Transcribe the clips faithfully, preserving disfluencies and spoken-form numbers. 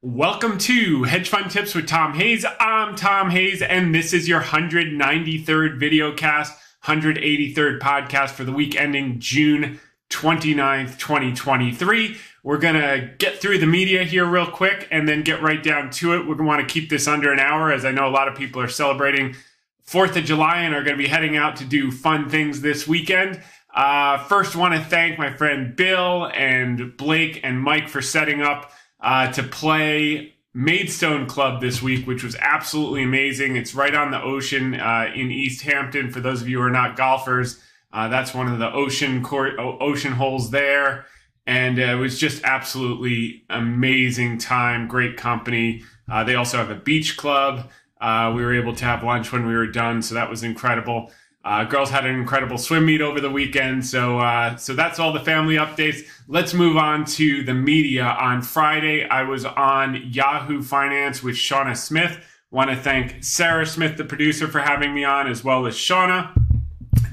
Welcome to Hedge Fund Tips with Tom Hayes. I'm Tom Hayes, and this is your one hundred ninety-third video cast, one hundred eighty-third podcast for the week ending June twenty-ninth, twenty twenty-three. We're going to get through the media here real quick and then get right down to it. We're going to want to keep this under an hour, as I know a lot of people are celebrating fourth of July and are going to be heading out to do fun things this weekend. Uh, first, want to thank my friend Bill and Blake and Mike for setting up Uh, to play Maidstone Club this week, which was absolutely amazing. It's right on the ocean uh, in East Hampton. For those of you who are not golfers, uh, that's one of the ocean court, ocean holes there. And uh, it was just absolutely amazing time, great company. Uh, they also have a beach club. Uh, we were able to have lunch when we were done, so that was incredible. Uh, girls had an incredible swim meet over the weekend. So uh, so that's all the family updates. Let's move on to the media. On Friday, I was on Yahoo Finance with Shana Smith. Want to thank Sarah Smith, the producer, for having me on, as well as Shauna.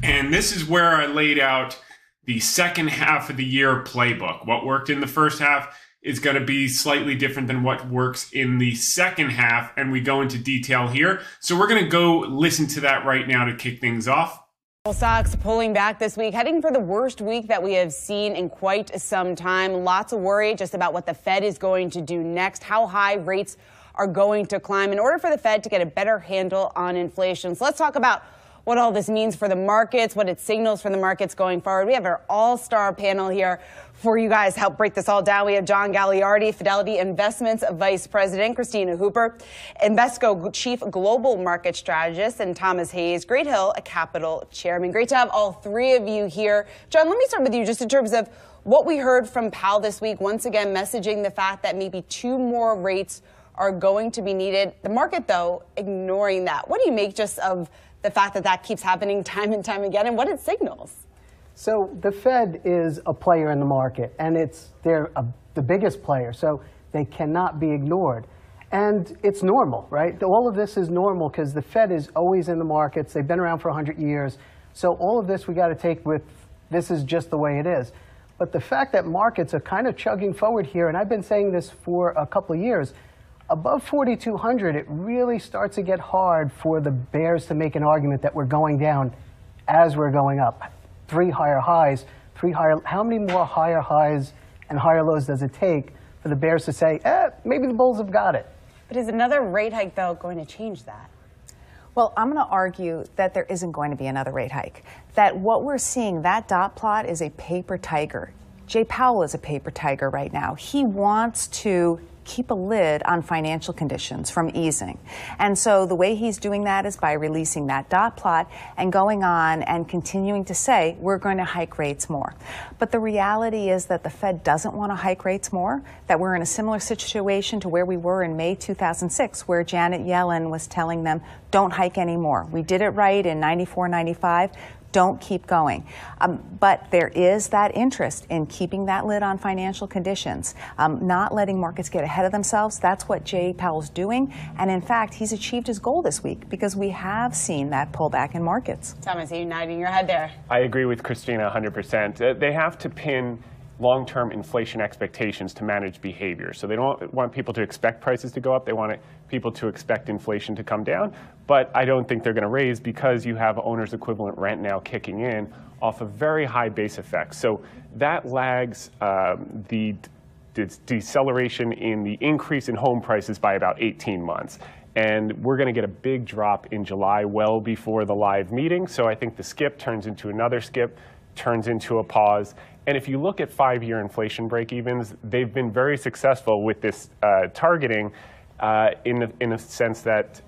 And this is where I laid out the second half of the year playbook. What worked in the first half is going to be slightly different than what works in the second half, and we go into detail here. So we're going to go listen to that right now to kick things off. Stocks pulling back this week, heading for the worst week that we have seen in quite some time. Lots of worry just about what the Fed is going to do next, how high rates are going to climb in order for the Fed to get a better handle on inflation. So let's talk about what all this means for the markets, what it signals for the markets going forward. We have our all-star panel here for you guys to help break this all down. We have John Gagliardi, Fidelity Investments Vice President, Christina Hooper, Invesco Chief Global Market Strategist, and Thomas Hayes, Great Hill Capital Chairman. Great to have all three of you here. John, let me start with you just in terms of what we heard from Powell this week, once again messaging the fact that maybe two more rates are going to be needed. The market, though, ignoring that. What do you make just of the fact that that keeps happening time and time again, and what it signals? So the Fed is a player in the market, and it's they're a, the biggest player, so they cannot be ignored. And it's normal, right? All of this is normal because the Fed is always in the markets. They've been around for one hundred years. So all of this we got to take with, this is just the way it is. But the fact that markets are kind of chugging forward here, and I've been saying this for a couple of years, above forty-two hundred, it really starts to get hard for the bears to make an argument that we're going down as we're going up. Three higher highs, three higher, how many more higher highs and higher lows does it take for the bears to say, eh, maybe the bulls have got it? But is another rate hike, though, going to change that? Well, I'm going to argue that there isn't going to be another rate hike. That what we're seeing, that dot plot, is a paper tiger. Jay Powell is a paper tiger right now. He wants to keep a lid on financial conditions from easing. And so the way he's doing that is by releasing that dot plot and going on and continuing to say, we're going to hike rates more. But the reality is that the Fed doesn't want to hike rates more, that we're in a similar situation to where we were in May two thousand six, where Janet Yellen was telling them, don't hike anymore. We did it right in ninety-four, ninety-five. Don't keep going. Um, but there is that interest in keeping that lid on financial conditions, um, not letting markets get ahead of themselves. That's what Jay Powell's doing. And in fact, he's achieved his goal this week because we have seen that pullback in markets. Thomas, are you nodding your head there? I agree with Christina one hundred percent. Uh, they have to pin long-term inflation expectations to manage behavior. So they don't want people to expect prices to go up. They want it, people to expect inflation to come down. But I don't think they're going to raise because you have owner's equivalent rent now kicking in off a very high base effect. So that lags um, the de deceleration in the increase in home prices by about eighteen months. And we're going to get a big drop in July well before the live meeting. So I think the skip turns into another skip, turns into a pause. And if you look at five-year inflation break-evens, they've been very successful with this uh, targeting uh, in, the, in the sense that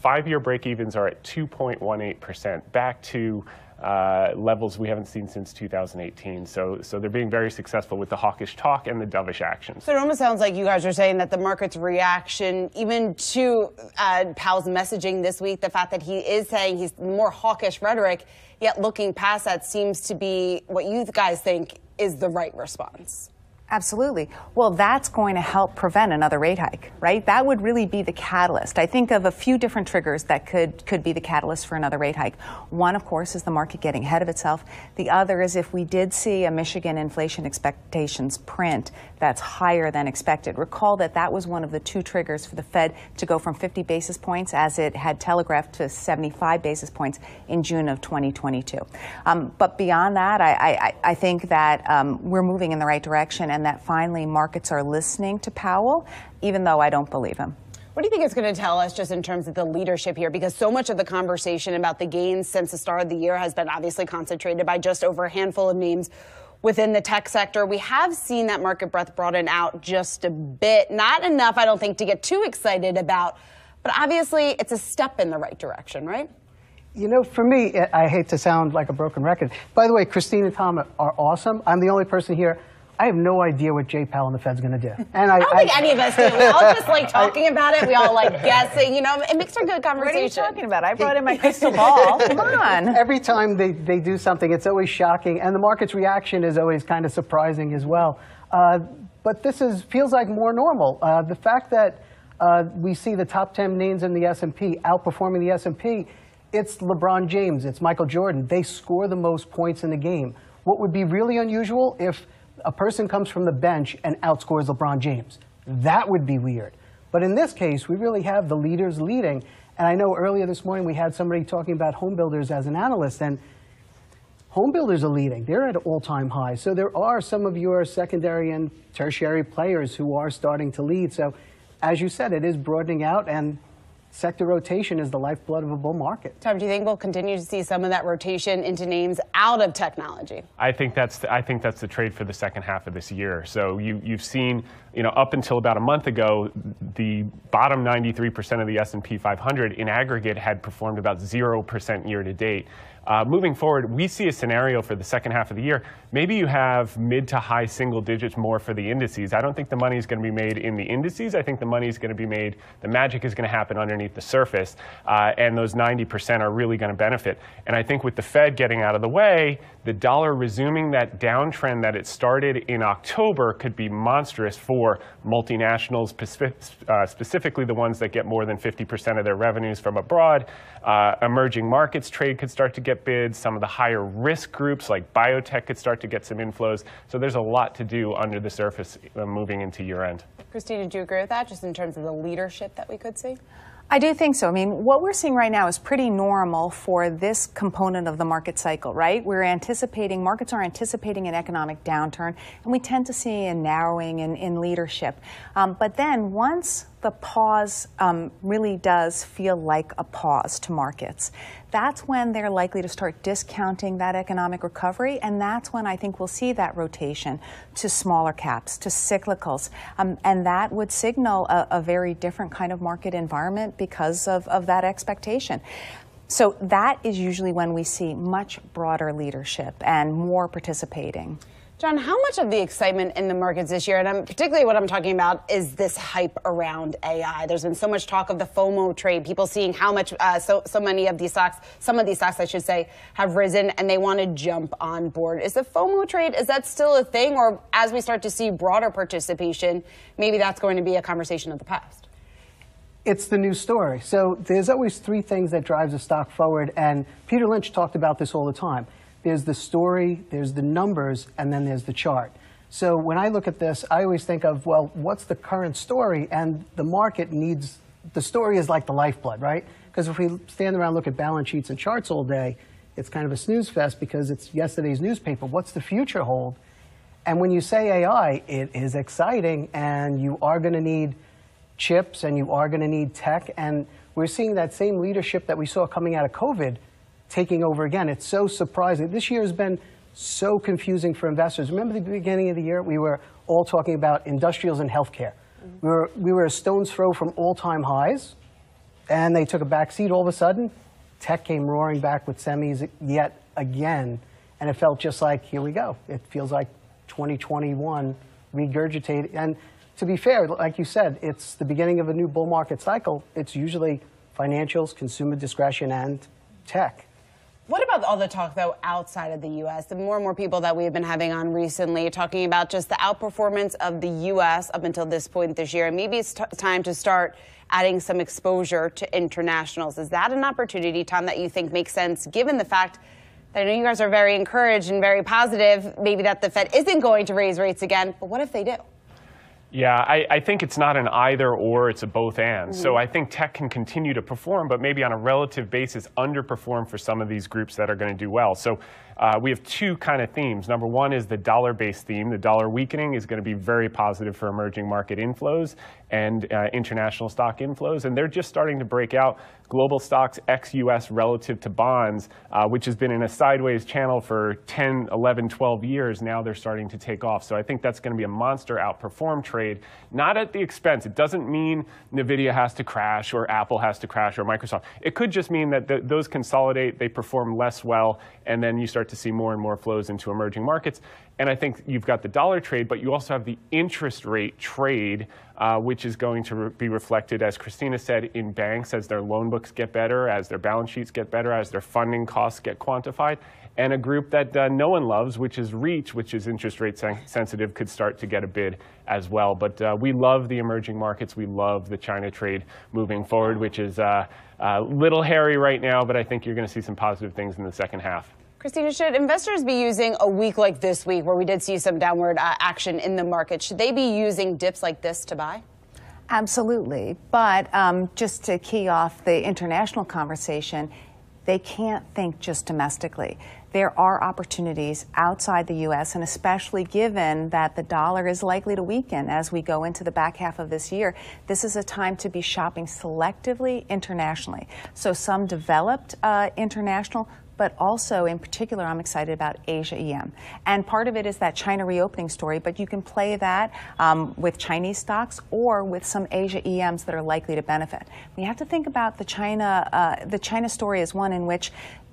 five-year break-evens are at two point one eight percent, back to uh, levels we haven't seen since two thousand eighteen. So, so they're being very successful with the hawkish talk and the dovish actions. So it almost sounds like you guys are saying that the market's reaction, even to uh, Powell's messaging this week, the fact that he is saying he's more hawkish rhetoric, yet looking past that seems to be what you guys think is the right response. Absolutely. Well, that's going to help prevent another rate hike, right? That would really be the catalyst. I think of a few different triggers that could could be the catalyst for another rate hike. One, of course, is the market getting ahead of itself. The other is if we did see a Michigan inflation expectations print that's higher than expected. Recall that that was one of the two triggers for the Fed to go from fifty basis points, as it had telegraphed, to seventy-five basis points in June of twenty twenty-two. Um, but beyond that, I, I, I think that um, we're moving in the right direction, and And that finally markets are listening to Powell, even though I don't believe him. What do you think it's going to tell us just in terms of the leadership here? Because so much of the conversation about the gains since the start of the year has been obviously concentrated by just over a handful of names within the tech sector. We have seen that market breadth broaden out just a bit. Not enough, I don't think, to get too excited about. But obviously, it's a step in the right direction, right? You know, for me, I hate to sound like a broken record. By the way, Christine and Tom are awesome. I'm the only person here. I have no idea what Jay Powell and the Fed's going to do. And I, I don't I, think any of us do. We all just like talking I, about it. We all like guessing. You know, it makes for good conversation. What are you talking about? I brought in my crystal ball. Come on. Every time they, they do something, it's always shocking. And the market's reaction is always kind of surprising as well. Uh, but this is feels like more normal. Uh, the fact that uh, we see the top ten names in the S and P outperforming the S and P, it's LeBron James, it's Michael Jordan. They score the most points in the game. What would be really unusual if a person comes from the bench and outscores LeBron James. That would be weird. But in this case, we really have the leaders leading. And I know earlier this morning we had somebody talking about home builders as an analyst, and home builders are leading. They're at all-time highs. So there are some of your secondary and tertiary players who are starting to lead. So as you said, it is broadening out, and sector rotation is the lifeblood of a bull market. Tom, do you think we'll continue to see some of that rotation into names out of technology? I think that's the, I think that's the trade for the second half of this year. So you, you've seen, you know, up until about a month ago, the bottom ninety-three percent of the S and P five hundred in aggregate had performed about zero percent year to date. Uh, moving forward, we see a scenario for the second half of the year. Maybe you have mid to high single digits more for the indices. I don't think the money is going to be made in the indices. I think the money is going to be made, the magic is going to happen underneath the surface, uh, and those ninety percent are really going to benefit. And I think with the Fed getting out of the way, the dollar resuming that downtrend that it started in October could be monstrous for multinationals, uh, specifically the ones that get more than fifty percent of their revenues from abroad. Uh, emerging markets trade could start to get Get bids. Some of the higher risk groups like biotech could start to get some inflows. So there's a lot to do under the surface uh, moving into year end. Christina, do you agree with that, just in terms of the leadership that we could see? I do think so. I mean, what we're seeing right now is pretty normal for this component of the market cycle, right? We're anticipating, markets are anticipating an economic downturn, and we tend to see a narrowing in, in leadership. Um, but then once the pause um, really does feel like a pause to markets, that's when they're likely to start discounting that economic recovery, and that's when I think we'll see that rotation to smaller caps, to cyclicals, um, and that would signal a, a very different kind of market environment because of, of that expectation. So that is usually when we see much broader leadership and more participating. John, how much of the excitement in the markets this year, and I'm, particularly what I'm talking about, is this hype around A I? There's been so much talk of the FOMO trade, people seeing how much uh, so, so many of these stocks, some of these stocks, I should say, have risen, and they want to jump on board. Is the FOMO trade, is that still a thing? Or as we start to see broader participation, maybe that's going to be a conversation of the past? It's the new story. So there's always three things that drives a stock forward, and Peter Lynch talked about this all the time. There's the story, there's the numbers, and then there's the chart. So when I look at this, I always think of, well, what's the current story? And the market needs, the story is like the lifeblood, right? Because if we stand around and look at balance sheets and charts all day, it's kind of a snooze fest because it's yesterday's newspaper. What's the future hold? And when you say A I, it is exciting, and you are going to need chips, and you are going to need tech. And we're seeing that same leadership that we saw coming out of COVID taking over again. It's so surprising. This year has been so confusing for investors. Remember the beginning of the year? We were all talking about industrials and healthcare. Mm-hmm. We were, we were a stone's throw from all-time highs, and they took a back seat all of a sudden. Tech came roaring back with semis yet again, and it felt just like, here we go. It feels like twenty twenty-one regurgitated. And to be fair, like you said, it's the beginning of a new bull market cycle. It's usually financials, consumer discretion, and tech. What about all the talk, though, outside of the U S? The more and more people that we've been having on recently talking about just the outperformance of the U S up until this point this year. And maybe it's t time to start adding some exposure to internationals. Is that an opportunity, Tom, that you think makes sense, given the fact that I know you guys are very encouraged and very positive, maybe that the Fed isn't going to raise rates again, but what if they do? Yeah, I, I think it's not an either or, it's a both and. Mm-hmm. So I think tech can continue to perform, but maybe on a relative basis underperform for some of these groups that are going to do well. So uh, we have two kind of themes. Number one is the dollar-based theme. The dollar weakening is going to be very positive for emerging market inflows and uh, international stock inflows. And they're just starting to break out global stocks ex-U S relative to bonds, uh, which has been in a sideways channel for ten, eleven, twelve years. Now they're starting to take off. So I think that's going to be a monster outperform trade. Not at the expense. It doesn't mean NVIDIA has to crash or Apple has to crash or Microsoft. It could just mean that th those consolidate, they perform less well, and then you start to see more and more flows into emerging markets. And I think you've got the dollar trade, but you also have the interest rate trade, uh, which is going to re be reflected, as Christina said, in banks as their loan books get better, as their balance sheets get better, as their funding costs get quantified. And a group that uh, no one loves, which is REITs, which is interest rate sen sensitive, could start to get a bid as well. But uh, we love the emerging markets. We love the China trade moving forward, which is a uh, uh, little hairy right now, but I think you're going to see some positive things in the second half. Christina, should investors be using a week like this week, where we did see some downward uh, action in the market, should they be using dips like this to buy? Absolutely. But um, just to key off the international conversation, they can't think just domestically. There are opportunities outside the U S, and especially given that the dollar is likely to weaken as we go into the back half of this year, this is a time to be shopping selectively internationally. So some developed uh, international, but also in particular, I'm excited about Asia E M. And part of it is that China reopening story, but you can play that um, with Chinese stocks or with some Asia E Ms that are likely to benefit. We have to think about the China, uh, the China story as one in which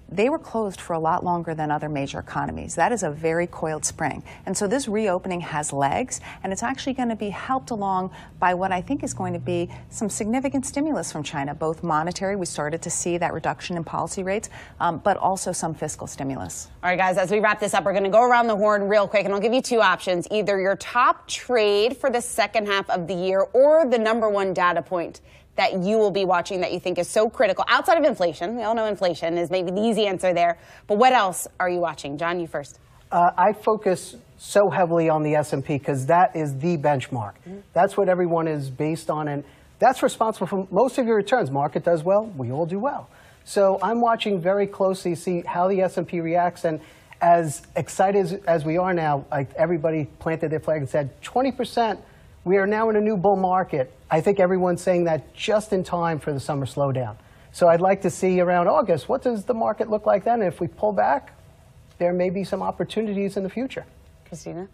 they were closed for a lot longer than other major economies. That is a very coiled spring. And so this reopening has legs, and it's actually going to be helped along by what I think is going to be some significant stimulus from China, both monetary, we started to see that reduction in policy rates, um, but also some fiscal stimulus. All right, guys, as we wrap this up, we're going to go around the horn real quick, and I'll give you two options, either your top trade for the second half of the year or the number one data point that you will be watching that you think is so critical outside of inflation. We all know inflation is maybe the easy answer there, but what else are you watching? John, you first. Uh, I focus so heavily on the S and P because that is the benchmark. Mm-hmm. That's what everyone is based on, and that's responsible for most of your returns. Market does well, we all do well. So I'm watching very closely to see how the S and P reacts, and as excited as, as we are now, like everybody planted their flag and said twenty percent. We are now in a new bull market. I think everyone's saying that just in time for the summer slowdown. So I'd like to see around August, what does the market look like then? And if we pull back, there may be some opportunities in the future. Christina?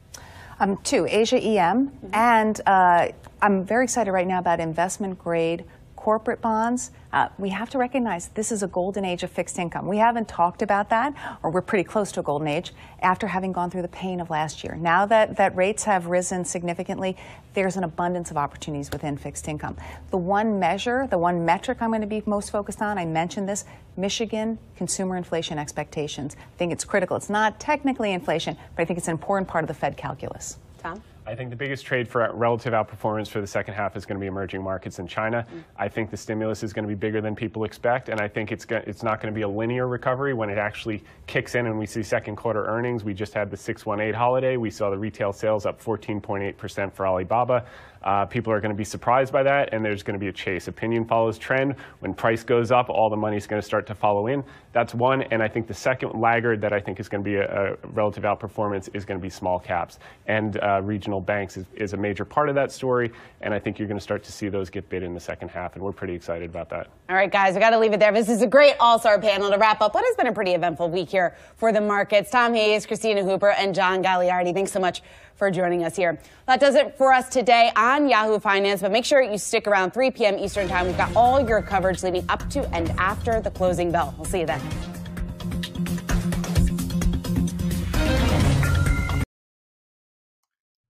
Um, two, Asia E M. Mm-hmm. And uh, I'm very excited right now about investment grade corporate bonds. Uh, we have to recognize this is a golden age of fixed income. We haven't talked about that, or we're pretty close to a golden age, after having gone through the pain of last year. Now that, that rates have risen significantly, there's an abundance of opportunities within fixed income. The one measure, the one metric I'm going to be most focused on, I mentioned this, Michigan consumer inflation expectations. I think it's critical. It's not technically inflation, but I think it's an important part of the Fed calculus. Tom? I think the biggest trade for relative outperformance for the second half is going to be emerging markets in China. Mm-hmm. I think the stimulus is going to be bigger than people expect, and I think it's go it's not going to be a linear recovery when it actually kicks in and we see second quarter earnings. We just had the six one eight holiday. We saw the retail sales up fourteen point eight percent for Alibaba. Uh, people are going to be surprised by that, and there's going to be a chase. Opinion follows trend. When price goes up, all the money's going to start to follow in. That's one, and I think the second laggard that I think is going to be a, a relative outperformance is going to be small caps, and uh, regional banks is, is a major part of that story, and I think you're going to start to see those get bid in the second half, and we're pretty excited about that. All right, guys, we got to leave it there. This is a great all-star panel to wrap up what has been a pretty eventful week here for the markets. Tom Hayes, Christina Hooper, and John Gagliardi, thanks so much for joining us here. That does it for us today on Yahoo Finance, but make sure you stick around three p m Eastern time. We've got all your coverage leading up to and after the closing bell. We'll see you then.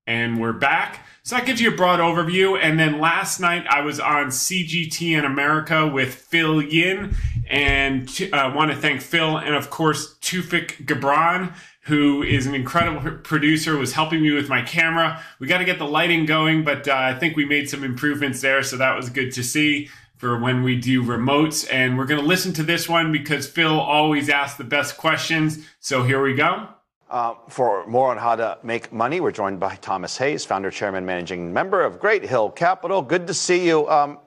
And we're back. So that gives you a broad overview. And then last night I was on C G T in America with Phil Yin, and I uh, want to thank Phil and, of course, Tufik Gibran, who is an incredible producer, was helping me with my camera. We got to get the lighting going, but uh, I think we made some improvements there, so that was good to see for when we do remotes. And we're going to listen to this one because Phil always asks the best questions. So here we go. Uh, for more on how to make money, we're joined by Tom Hayes, founder, chairman, managing member of Great Hill Capital. Good to see you. Um,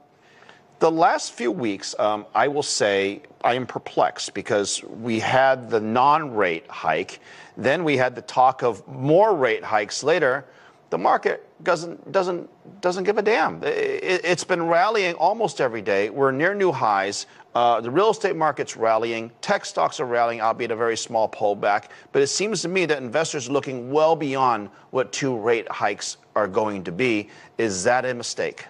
the last few weeks, um, I will say I am perplexed because we had the non-rate hike. Then we had the talk of more rate hikes later. The market doesn't doesn't doesn't give a damn. It, it's been rallying almost every day. We're near new highs. Uh, the real estate market's rallying. Tech stocks are rallying, albeit a very small pullback. But it seems to me that investors are looking well beyond what two rate hikes are going to be. Is that a mistake?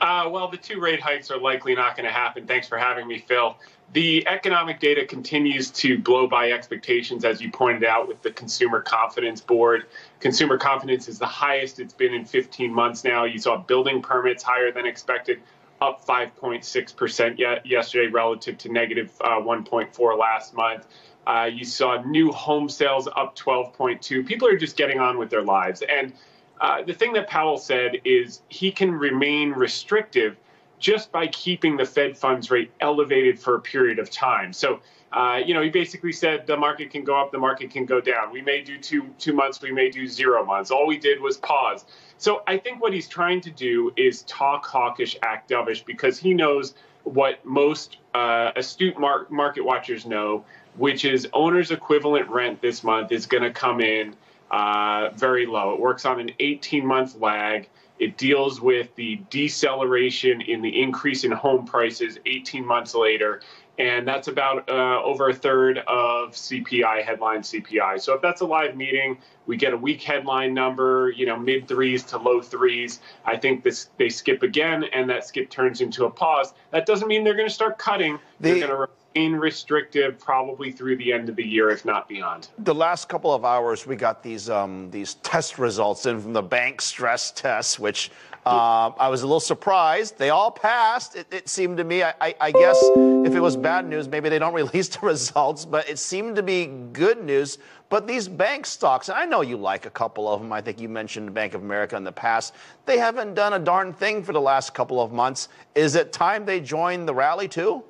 Uh, well, the two rate hikes are likely not going to happen. Thanks for having me, Phil. The economic data continues to blow by expectations, as you pointed out, with the Consumer Confidence Board. Consumer confidence is the highest it's been in fifteen months now. You saw building permits higher than expected, up five point six percent yesterday relative to negative uh, one point four last month. Uh, you saw new home sales up twelve point two. People are just getting on with their lives. And uh, the thing that Powell said is he can remain restrictive just by keeping the Fed funds rate elevated for a period of time. So, uh, you know, he basically said the market can go up, the market can go down. We may do two, two months, we may do zero months. All we did was pause. So I think what he's trying to do is talk hawkish, act dovish, because he knows what most uh, astute mar market watchers know, which is owner's equivalent rent this month is going to come in uh, very low. It works on an eighteen month lag. It deals with the deceleration in the increase in home prices eighteen months later, and that's about uh, over a third of C P I, headline C P I. So if that's a live meeting, we get a weak headline number, you know, mid threes to low threes. I think this they skip again, and that skip turns into a pause. That doesn't mean they're going to start cutting. The they're going to remain restrictive probably through the end of the year, if not beyond. The last couple of hours, we got these um, these test results in from the bank stress tests, which uh, I was a little surprised. They all passed. It, it seemed to me. I, I, I guess if it was bad news, maybe they don't release the results, but it seemed to be good news. But these bank stocks, and I know you like a couple of them. I think you mentioned Bank of America in the past. They haven't done a darn thing for the last couple of months. Is it time they join the rally too?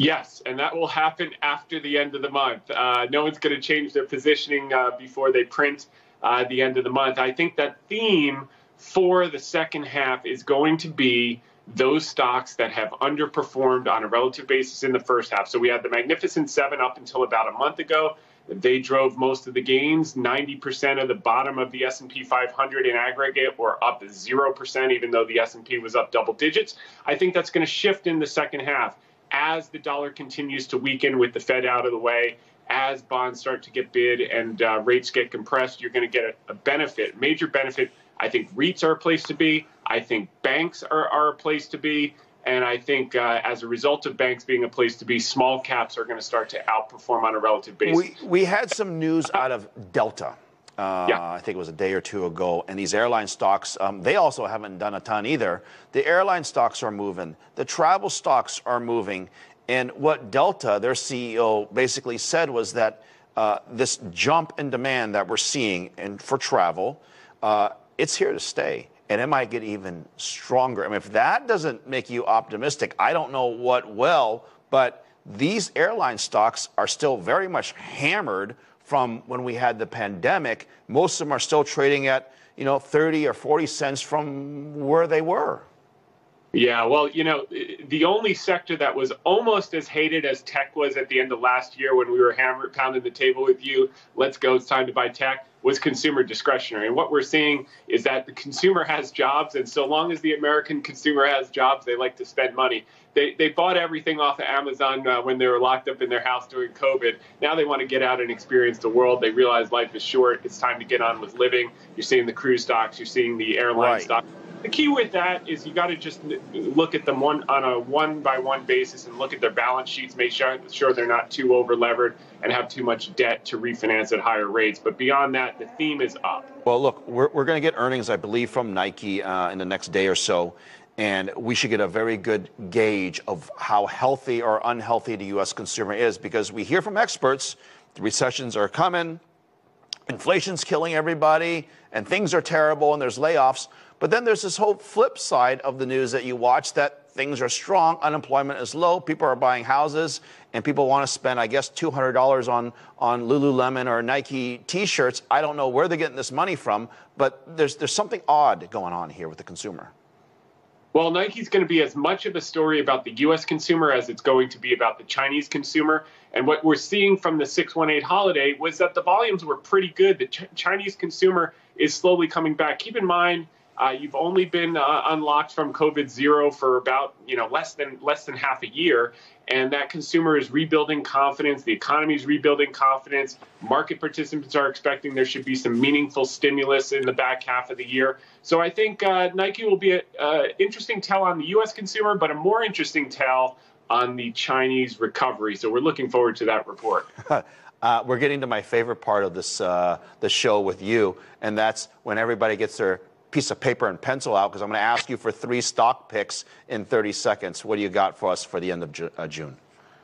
Yes, and that will happen after the end of the month. Uh, no one's going to change their positioning uh, before they print uh, the end of the month. I think that theme for the second half is going to be those stocks that have underperformed on a relative basis in the first half. So we had the Magnificent Seven up until about a month ago. They drove most of the gains. ninety percent of the bottom of the S and P five hundred in aggregate were up zero percent, even though the S and P was up double digits. I think that's going to shift in the second half as the dollar continues to weaken with the Fed out of the way, as bonds start to get bid and uh, rates get compressed. You're going to get a, a benefit, major benefit. I think REITs are a place to be. I think banks are, are a place to be. And I think uh, as a result of banks being a place to be, small caps are going to start to outperform on a relative basis. We, we had some news out of Delta. Uh, yeah. I think it was a day or two ago. And these airline stocks, um, they also haven't done a ton either. The airline stocks are moving. The travel stocks are moving. And what Delta, their C E O, basically said was that uh, this jump in demand that we're seeing and for travel, uh, it's here to stay. And it might get even stronger. I mean, if that doesn't make you optimistic, I don't know what will, but these airline stocks are still very much hammered from when we had the pandemic. Most of them are still trading at, you know, thirty or forty cents from where they were. Yeah, well, you know, the only sector that was almost as hated as tech was at the end of last year when we were hammered, pounding the table with you, let's go, it's time to buy tech, was consumer discretionary. And what we're seeing is that the consumer has jobs, and so long as the American consumer has jobs, they like to spend money. They, they bought everything off of Amazon uh, when they were locked up in their house during COVID. Now they want to get out and experience the world. They realize life is short. It's time to get on with living. You're seeing the cruise stocks. You're seeing the airline right. stocks. the key with that is you got to just look at them one on a one by one basis and look at their balance sheets, make sure, sure they're not too over levered and have too much debt to refinance at higher rates. But beyond that, the theme is up. Well, look, we're, we're going to get earnings, I believe, from Nike uh, in the next day or so. And we should get a very good gauge of how healthy or unhealthy the U S consumer is, because we hear from experts the recessions are coming, inflation's killing everybody, and things are terrible, and there's layoffs. But then there's this whole flip side of the news that you watch, that things are strong, unemployment is low, people are buying houses, and people want to spend, I guess, two hundred dollars on, on Lululemon or Nike T-shirts. I don't know where they're getting this money from, but there's, there's something odd going on here with the consumer. Well, Nike's going to be as much of a story about the U S consumer as it's going to be about the Chinese consumer. And what we're seeing from the six one eight holiday was that the volumes were pretty good. The Ch Chinese consumer is slowly coming back. Keep in mind, uh, you've only been uh, unlocked from COVID zero for about, you know, less than less than half a year. And that consumer is rebuilding confidence. The economy is rebuilding confidence. Market participants are expecting there should be some meaningful stimulus in the back half of the year. So I think uh, Nike will be an uh, interesting tell on the U S consumer, but a more interesting tell on the Chinese recovery. So we're looking forward to that report. uh, we're getting to my favorite part of this uh, the show with you, and that's when everybody gets their piece of paper and pencil out, because I'm going to ask you for three stock picks in thirty seconds. What do you got for us for the end of Ju- uh, June?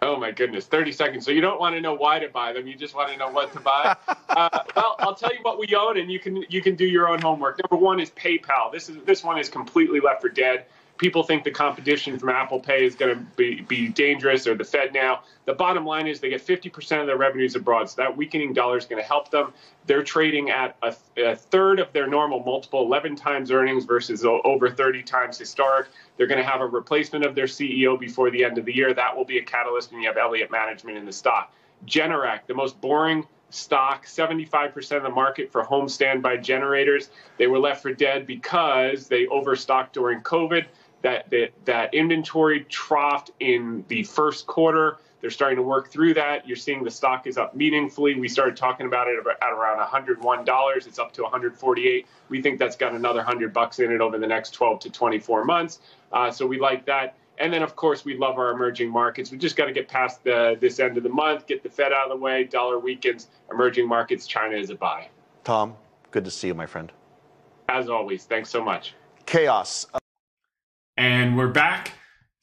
Oh, my goodness, thirty seconds. So you don't want to know why to buy them. You just want to know what to buy. uh, well, I'll tell you what we own, and you can you can do your own homework. Number one is PayPal. This is this one is completely left for dead. People think the competition from Apple Pay is going to be, be dangerous, or the Fed now. The bottom line is they get fifty percent of their revenues abroad, so that weakening dollar is going to help them. They're trading at a, a third of their normal multiple, eleven times earnings versus over thirty times historic. They're going to have a replacement of their C E O before the end of the year. That will be a catalyst when you have Elliott Management in the stock. Generac, the most boring stock, seventy-five percent of the market for home standby generators. They were left for dead because they overstocked during COVID. That, that, that inventory troughed in the first quarter. They're starting to work through that. You're seeing the stock is up meaningfully. We started talking about it at around one hundred one dollars. It's up to one hundred forty-eight. We think that's got another one hundred bucks in it over the next twelve to twenty-four months. Uh, so we like that. And then, of course, we love our emerging markets. We just got to get past the, this end of the month, get the Fed out of the way, dollar weakens, emerging markets, China is a buy. Tom, good to see you, my friend. As always, thanks so much. Chaos. And we're back.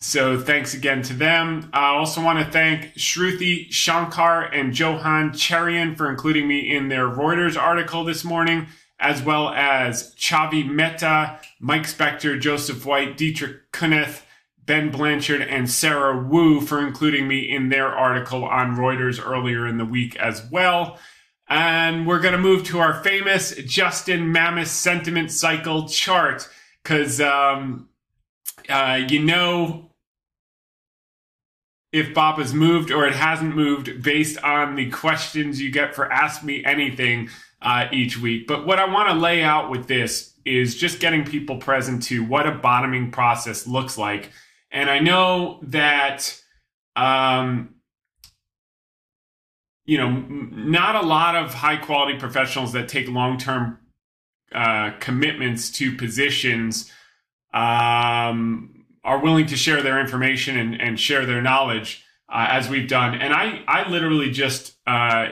So thanks again to them. I also want to thank Shruti Shankar and Johan Cherian for including me in their Reuters article this morning, as well as Chavi Mehta, Mike Spector, Joseph White, Dietrich Kunneth, Ben Blanchard, and Sarah Wu for including me in their article on Reuters earlier in the week as well. And we're going to move to our famous Justin Mamet sentiment cycle chart, because, um, Uh, you know if Bob has moved or it hasn't moved based on the questions you get for Ask Me Anything uh, each week. But what I want to lay out with this is just getting people present to what a bottoming process looks like. And I know that, um, you know, not a lot of high quality professionals that take long-term uh, commitments to positions Um, are willing to share their information and, and share their knowledge uh, as we've done. And I, I literally just uh,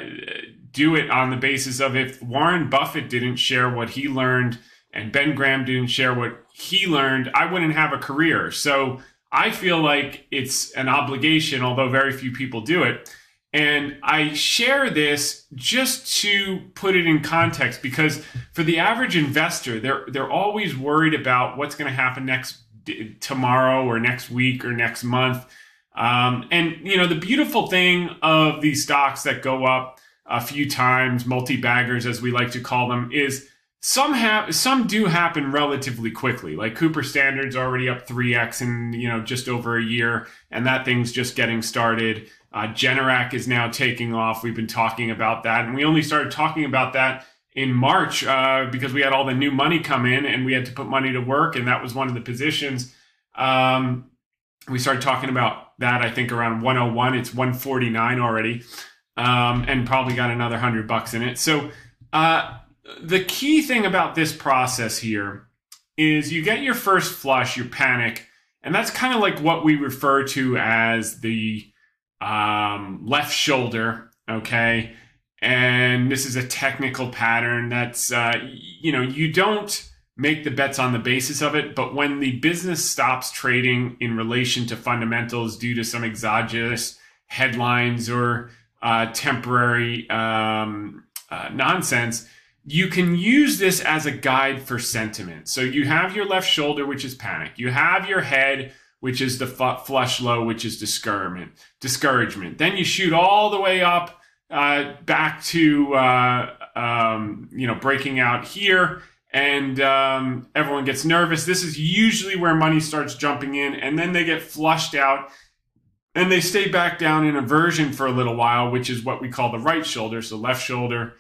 do it on the basis of if Warren Buffett didn't share what he learned and Ben Graham didn't share what he learned, I wouldn't have a career. So I feel like it's an obligation, although very few people do it. And I share this just to put it in context, because for the average investor, they're they're always worried about what's going to happen next tomorrow or next week or next month. Um, and, you know, the beautiful thing of these stocks that go up a few times, multi-baggers, as we like to call them, is some have some do happen relatively quickly. Like Cooper Standard's already up three X in, you know, just over a year, and that thing's just getting started. Uh, Generac is now taking off. We've been talking about that. And we only started talking about that in March uh, because we had all the new money come in and we had to put money to work. And that was one of the positions. Um, we started talking about that, I think, around one oh one. It's one forty-nine already, um, and probably got another one hundred bucks in it. So uh, the key thing about this process here is you get your first flush, you panic. And that's kind of like what we refer to as the um, left shoulder, okay? And this is a technical pattern that's, uh, you know, you don't make the bets on the basis of it, but when the business stops trading in relation to fundamentals due to some exogenous headlines or uh, temporary um, uh, nonsense, you can use this as a guide for sentiment. So you have your left shoulder, which is panic. You have your head, which is the f flush low, which is discouragement. Discouragement. Then you shoot all the way up uh, back to uh, um, you know, breaking out here, and um, everyone gets nervous. This is usually where money starts jumping in, and then they get flushed out, and they stay back down in aversion for a little while, which is what we call the right shoulder. So left shoulder,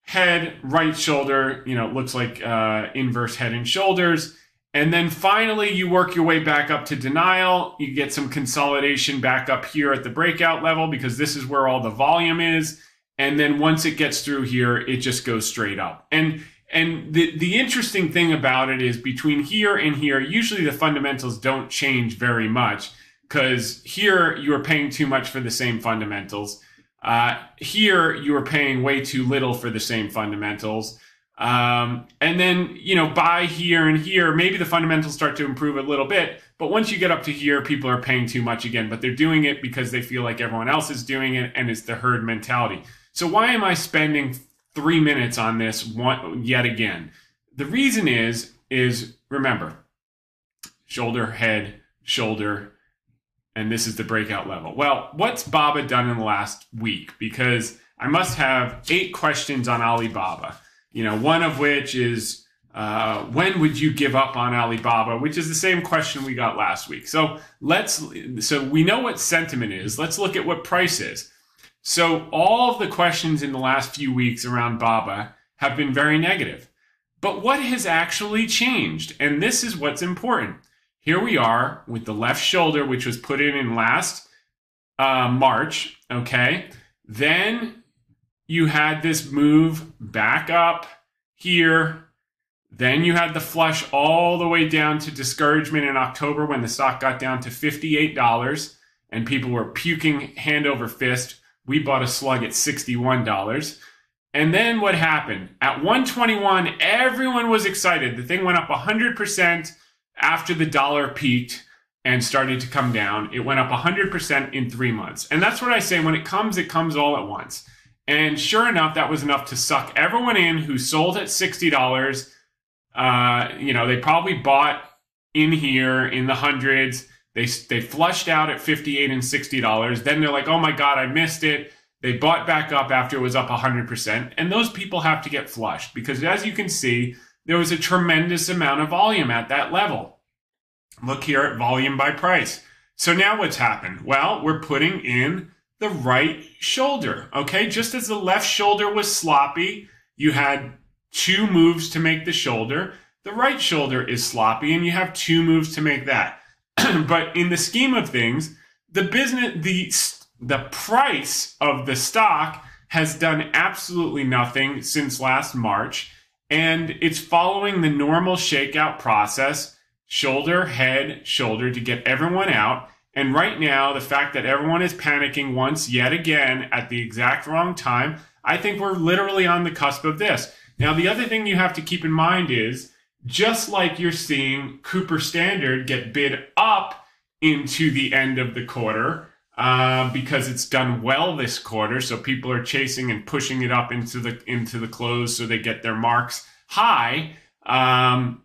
head, right shoulder, you know, it looks like uh, inverse head and shoulders. And then finally, you work your way back up to denial. You get some consolidation back up here at the breakout level, because this is where all the volume is. And then once it gets through here, it just goes straight up. And and the, the interesting thing about it is between here and here, usually the fundamentals don't change very much, because here you are paying too much for the same fundamentals. Uh, here, you are paying way too little for the same fundamentals. Um, and then, you know, buy here and here, maybe the fundamentals start to improve a little bit. But once you get up to here, people are paying too much again. But they're doing it because they feel like everyone else is doing it, and it's the herd mentality. So why am I spending three minutes on this one, yet again? The reason is, is remember, shoulder, head, shoulder, and this is the breakout level. Well, what's Baba done in the last week? Because I must have eight questions on Alibaba. You know, one of which is, uh, when would you give up on Alibaba? Which is the same question we got last week. So let's, so we know what sentiment is. Let's look at what price is. So all of the questions in the last few weeks around Baba have been very negative. But what has actually changed? And this is what's important. Here we are with the left shoulder, which was put in in last uh, March, okay? Then you had this move back up here. Then you had the flush all the way down to discouragement in October, when the stock got down to fifty-eight dollars and people were puking hand over fist. We bought a slug at sixty-one dollars. And then what happened? At one twenty-one, everyone was excited. The thing went up one hundred percent. After the dollar peaked and started to come down, it went up one hundred percent in three months. And that's what I say, when it comes, it comes all at once. And sure enough, that was enough to suck everyone in who sold at sixty dollars. Uh, you know, they probably bought in here in the hundreds. They, they flushed out at fifty-eight and sixty dollars. Then they're like, oh my God, I missed it. They bought back up after it was up one hundred percent. And those people have to get flushed, because as you can see, there was a tremendous amount of volume at that level. Look here at volume by price. So now what's happened? Well, we're putting in the right shoulder, okay? Just as the left shoulder was sloppy, you had two moves to make the shoulder. The right shoulder is sloppy, and you have two moves to make that. But in the scheme of things, the business, the, the price of the stock has done absolutely nothing since last March. And it's following the normal shakeout process, shoulder, head, shoulder, to get everyone out. And right now, the fact that everyone is panicking once yet again at the exact wrong time, I think we're literally on the cusp of this. Now, the other thing you have to keep in mind is, just like you're seeing Cooper Standard get bid up into the end of the quarter, uh, because it's done well this quarter, so people are chasing and pushing it up into the into the close, so they get their marks high. Um,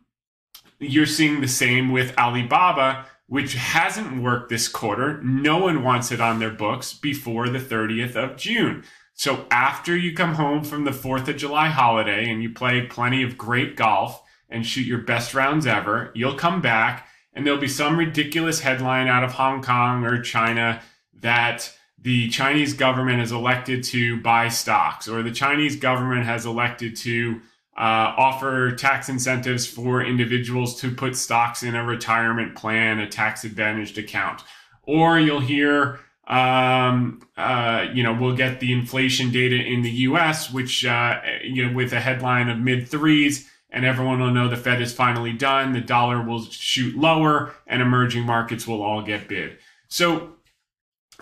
you're seeing the same with Alibaba, which hasn't worked this quarter. No one wants it on their books before the thirtieth of June. So after you come home from the fourth of July holiday and you play plenty of great golf and shoot your best rounds ever, you'll come back and there'll be some ridiculous headline out of Hong Kong or China that the Chinese government has elected to buy stocks, or the Chinese government has elected to uh, offer tax incentives for individuals to put stocks in a retirement plan, a tax-advantaged account. Or you'll hear, um, uh, you know, we'll get the inflation data in the U S, which, uh, you know, with a headline of mid threes, and everyone will know the Fed is finally done. The dollar will shoot lower and emerging markets will all get bid. So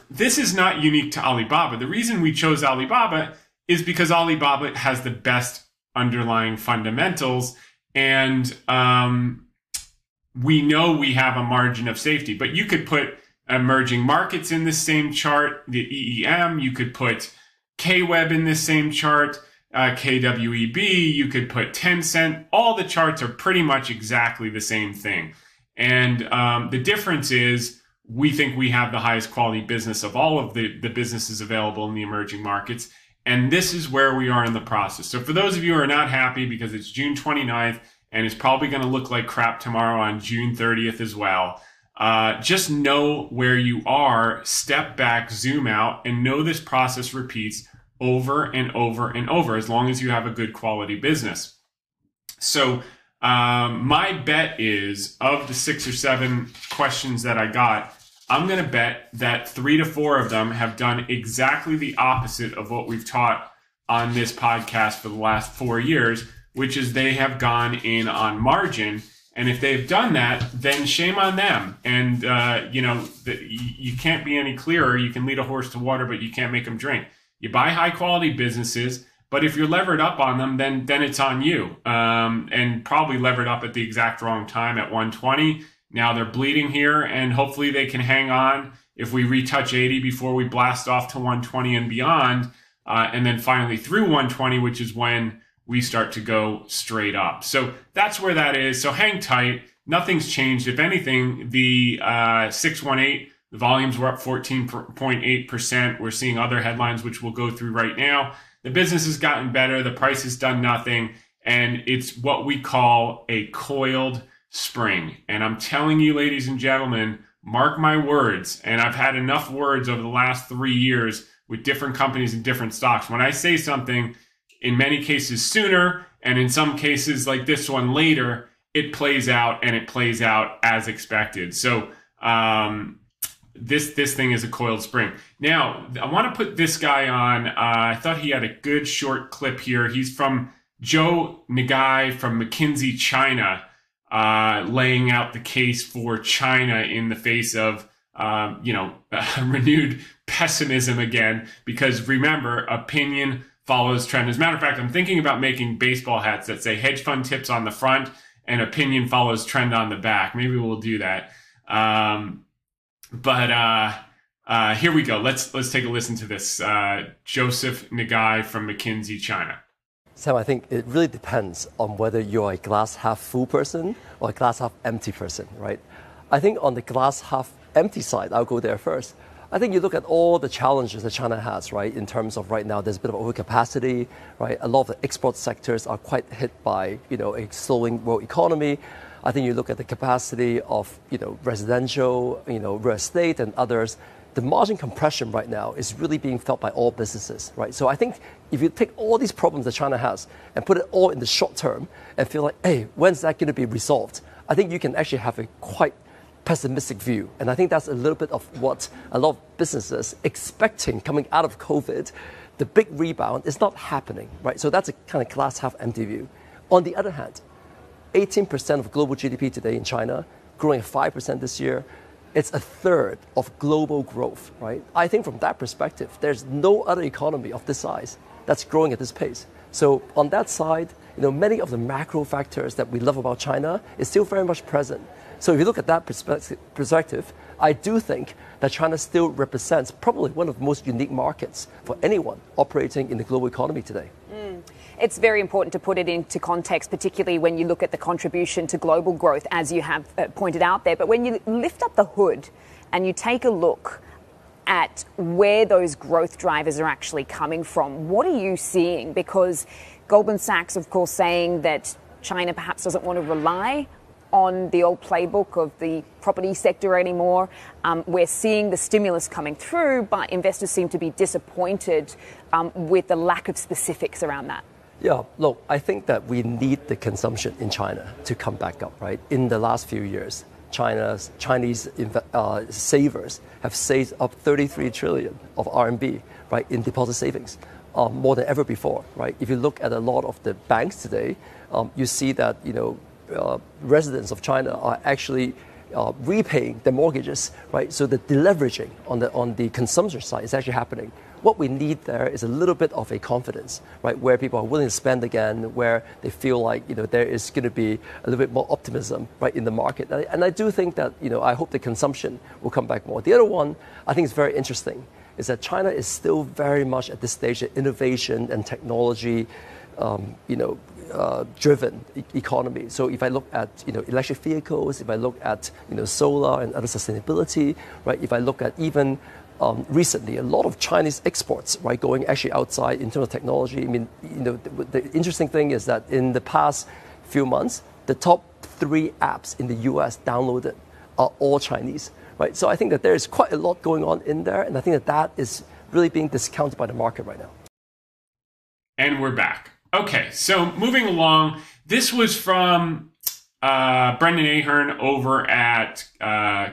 this is not unique to Alibaba. The reason we chose Alibaba is because Alibaba has the best underlying fundamentals, and um, we know we have a margin of safety. But you could put emerging markets in this same chart, the E E M, you could put K W E B in this same chart, uh, K W E B, you could put Tencent. All the charts are pretty much exactly the same thing. And um, the difference is we think we have the highest quality business of all of the, the businesses available in the emerging markets. And this is where we are in the process. So for those of you who are not happy because it's June twenty-ninth and it's probably going to look like crap tomorrow on June thirtieth as well, Uh, just know where you are, step back, zoom out, and know this process repeats over and over and over as long as you have a good quality business. So um, my bet is, of the six or seven questions that I got, I'm going to bet that three to four of them have done exactly the opposite of what we've taught on this podcast for the last four years, which is they have gone in on margin. And if they've done that, then shame on them. And, uh, you know, the, you can't be any clearer. You can lead a horse to water, but you can't make them drink. You buy high quality businesses, but if you're levered up on them, then then it's on you. Um, and probably levered up at the exact wrong time at one twenty. Now they're bleeding here, and hopefully they can hang on if we retouch eighty before we blast off to one twenty and beyond. Uh, and then finally through one twenty, which is when we start to go straight up. So that's where that is. So hang tight. Nothing's changed. If anything, the uh, six one eight, the volumes were up fourteen point eight percent. We're seeing other headlines, which we'll go through right now. The business has gotten better. The price has done nothing. And it's what we call a coiled spring. And I'm telling you, ladies and gentlemen, mark my words. And I've had enough words over the last three years with different companies and different stocks. When I say something, in many cases sooner, and in some cases like this one later, it plays out, and it plays out as expected. So um, this this thing is a coiled spring. Now, I want to put this guy on. Uh, I thought he had a good short clip here. He's from Joe Ngai from McKinsey China, uh, laying out the case for China in the face of um, you know uh, renewed pessimism again, because remember, opinion follows trend. As a matter of fact, I'm thinking about making baseball hats that say hedge fund tips on the front and opinion follows trend on the back. Maybe we'll do that. Um, but uh, uh, here we go. Let's let's take a listen to this. Uh, Joseph Ngai from McKinsey China. Sam, I think it really depends on whether you're a glass half full person or a glass half empty person, right? I think on the glass half empty side, I'll go there first. I think you look at all the challenges that China has, right, in terms of right now there's a bit of overcapacity, right? A lot of the export sectors are quite hit by, you know, a slowing world economy. I think you look at the capacity of, you know, residential, you know, real estate and others. The margin compression right now is really being felt by all businesses, right? So I think if you take all these problems that China has and put it all in the short term and feel like, hey, when's that going to be resolved? I think you can actually have a quite pessimistic view. And I think that's a little bit of what a lot of businesses expecting coming out of COVID. The big rebound is not happening, right? So that's a kind of glass half empty view. On the other hand, eighteen percent of global G D P today in China, growing at five percent this year, it's a third of global growth, right? I think from that perspective, there's no other economy of this size that's growing at this pace. So on that side, you know, many of the macro factors that we love about China is still very much present. So if you look at that perspective, I do think that China still represents probably one of the most unique markets for anyone operating in the global economy today. Mm. It's very important to put it into context, particularly when you look at the contribution to global growth, as you have pointed out there. But when you lift up the hood and you take a look at where those growth drivers are actually coming from, what are you seeing? Because Goldman Sachs, of course, saying that China perhaps doesn't want to rely on the old playbook of the property sector anymore. Um, we're seeing the stimulus coming through, but investors seem to be disappointed um, with the lack of specifics around that. Yeah, look, I think that we need the consumption in China to come back up, right? In the last few years, China's Chinese uh, savers have saved up thirty-three trillion of R M B, right, in deposit savings. uh, more than ever before, right? If you look at a lot of the banks today, um, you see that, you know, uh, residents of China are actually uh, repaying their mortgages, right? So the deleveraging on the on the consumption side is actually happening. What we need there is a little bit of a confidence, right, where people are willing to spend again, where they feel like, you know, there is going to be a little bit more optimism, right, in the market. And I, and I do think that, you know, I hope the consumption will come back more. The other one I think is very interesting is that China is still very much at this stage of innovation and technology, um, you know, Uh, driven e- economy. So if I look at, you know, electric vehicles, if I look at, you know, solar and other sustainability, right? If I look at even um, recently, a lot of Chinese exports, right, going actually outside in terms of technology. I mean, you know, the, the interesting thing is that in the past few months, the top three apps in the U S downloaded are all Chinese, right? So I think that there is quite a lot going on in there, and I think that that is really being discounted by the market right now. And we're back. Okay, so moving along, this was from uh, Brendan Ahern over at uh,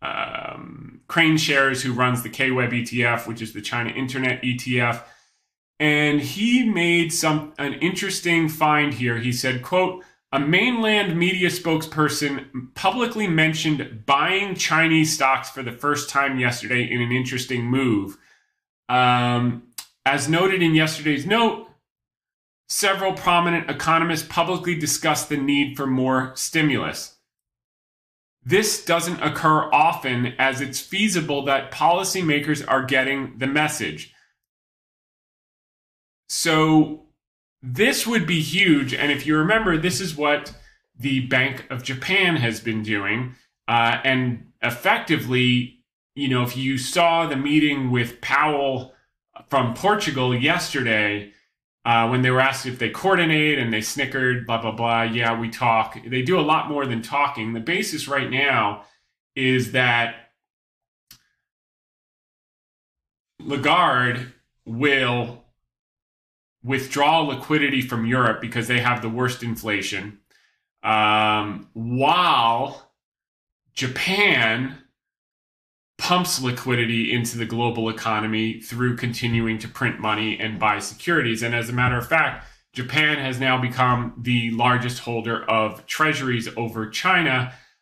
um, Crane Shares, who runs the K W E B E T F, which is the China Internet E T F. And he made some an interesting find here. He said, quote, a mainland media spokesperson publicly mentioned buying Chinese stocks for the first time yesterday in an interesting move. Um, as noted in yesterday's note, several prominent economists publicly discussed the need for more stimulus. This doesn't occur often, as it's feasible that policymakers are getting the message. So this would be huge. And if you remember, this is what the Bank of Japan has been doing. Uh, and effectively, you know, if you saw the meeting with Powell from Portugal yesterday, Uh, when they were asked if they coordinate, and they snickered, blah, blah, blah, yeah, we talk. They do a lot more than talking. The basis right now is that Lagarde will withdraw liquidity from Europe because they have the worst inflation, um, while Japan pumps liquidity into the global economy through continuing to print money and buy securities. And as a matter of fact, Japan has now become the largest holder of treasuries over China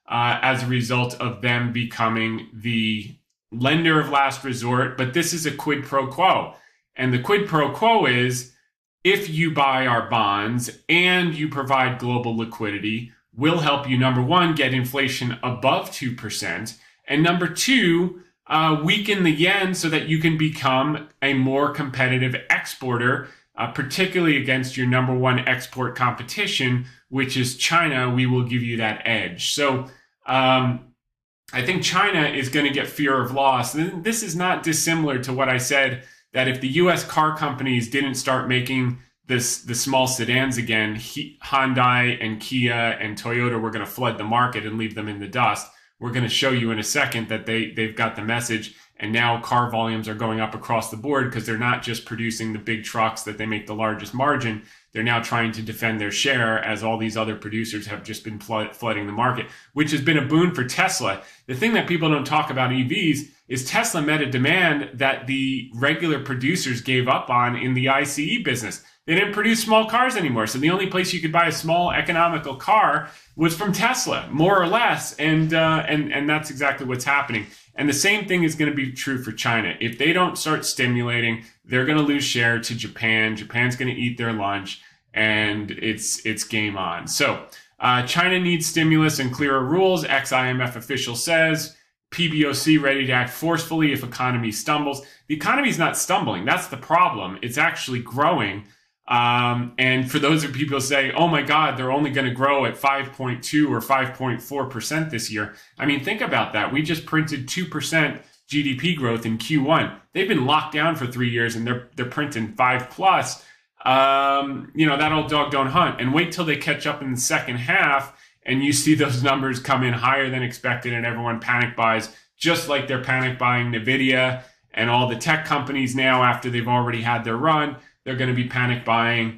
uh, as a result of them becoming the lender of last resort. But this is a quid pro quo. And the quid pro quo is, if you buy our bonds and you provide global liquidity, we'll help you, number one, get inflation above two percent. And number two, uh, weaken the yen so that you can become a more competitive exporter, uh, particularly against your number one export competition, which is China. We will give you that edge. So um, I think China is going to get fear of loss. And this is not dissimilar to what I said, that if the U S car companies didn't start making this the small sedans again, he, Hyundai and Kia and Toyota were going to flood the market and leave them in the dust. We're going to show you in a second that they, they've got the message, and now car volumes are going up across the board because they're not just producing the big trucks that they make the largest margin. They're now trying to defend their share, as all these other producers have just been flood, flooding the market, which has been a boon for Tesla. The thing that people don't talk about E Vs is Tesla met a demand that the regular producers gave up on in the ICE business. They didn't produce small cars anymore. So the only place you could buy a small economical car was from Tesla, more or less. And uh, and and that's exactly what's happening. And the same thing is going to be true for China. If they don't start stimulating, they're going to lose share to Japan. Japan's going to eat their lunch, and it's it's game on. So uh, China needs stimulus and clearer rules. Ex-I M F official says P B O C ready to act forcefully if economy stumbles. The economy's not stumbling. That's the problem. It's actually growing. Um, and for those of people who say, oh my God, they're only going to grow at five point two or five point four percent this year. I mean, think about that. We just printed two percent G D P growth in Q one. They've been locked down for three years and they're, they're printing five plus. Um, you know, that old dog don't hunt, and wait till they catch up in the second half and you see those numbers come in higher than expected and everyone panic buys, just like they're panic buying NVIDIA and all the tech companies now after they've already had their run. They're going to be panic buying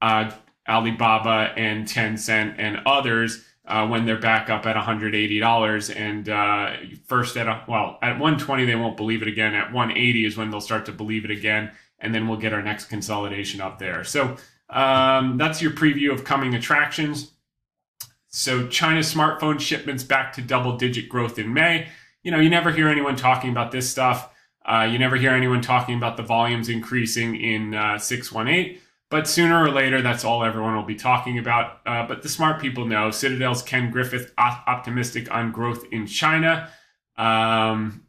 uh, Alibaba and Tencent and others uh, when they're back up at one hundred eighty dollars. And uh, first at, a, well, at one twenty, they won't believe it again. At one eighty is when they'll start to believe it again. and then we'll get our next consolidation up there. So um, that's your preview of coming attractions. So China's smartphone shipments back to double-digit growth in May. You know, you never hear anyone talking about this stuff. Uh, you never hear anyone talking about the volumes increasing in uh, six one eight. But sooner or later, that's all everyone will be talking about. Uh, but the smart people know. Citadel's Ken Griffith optimistic on growth in China. Um,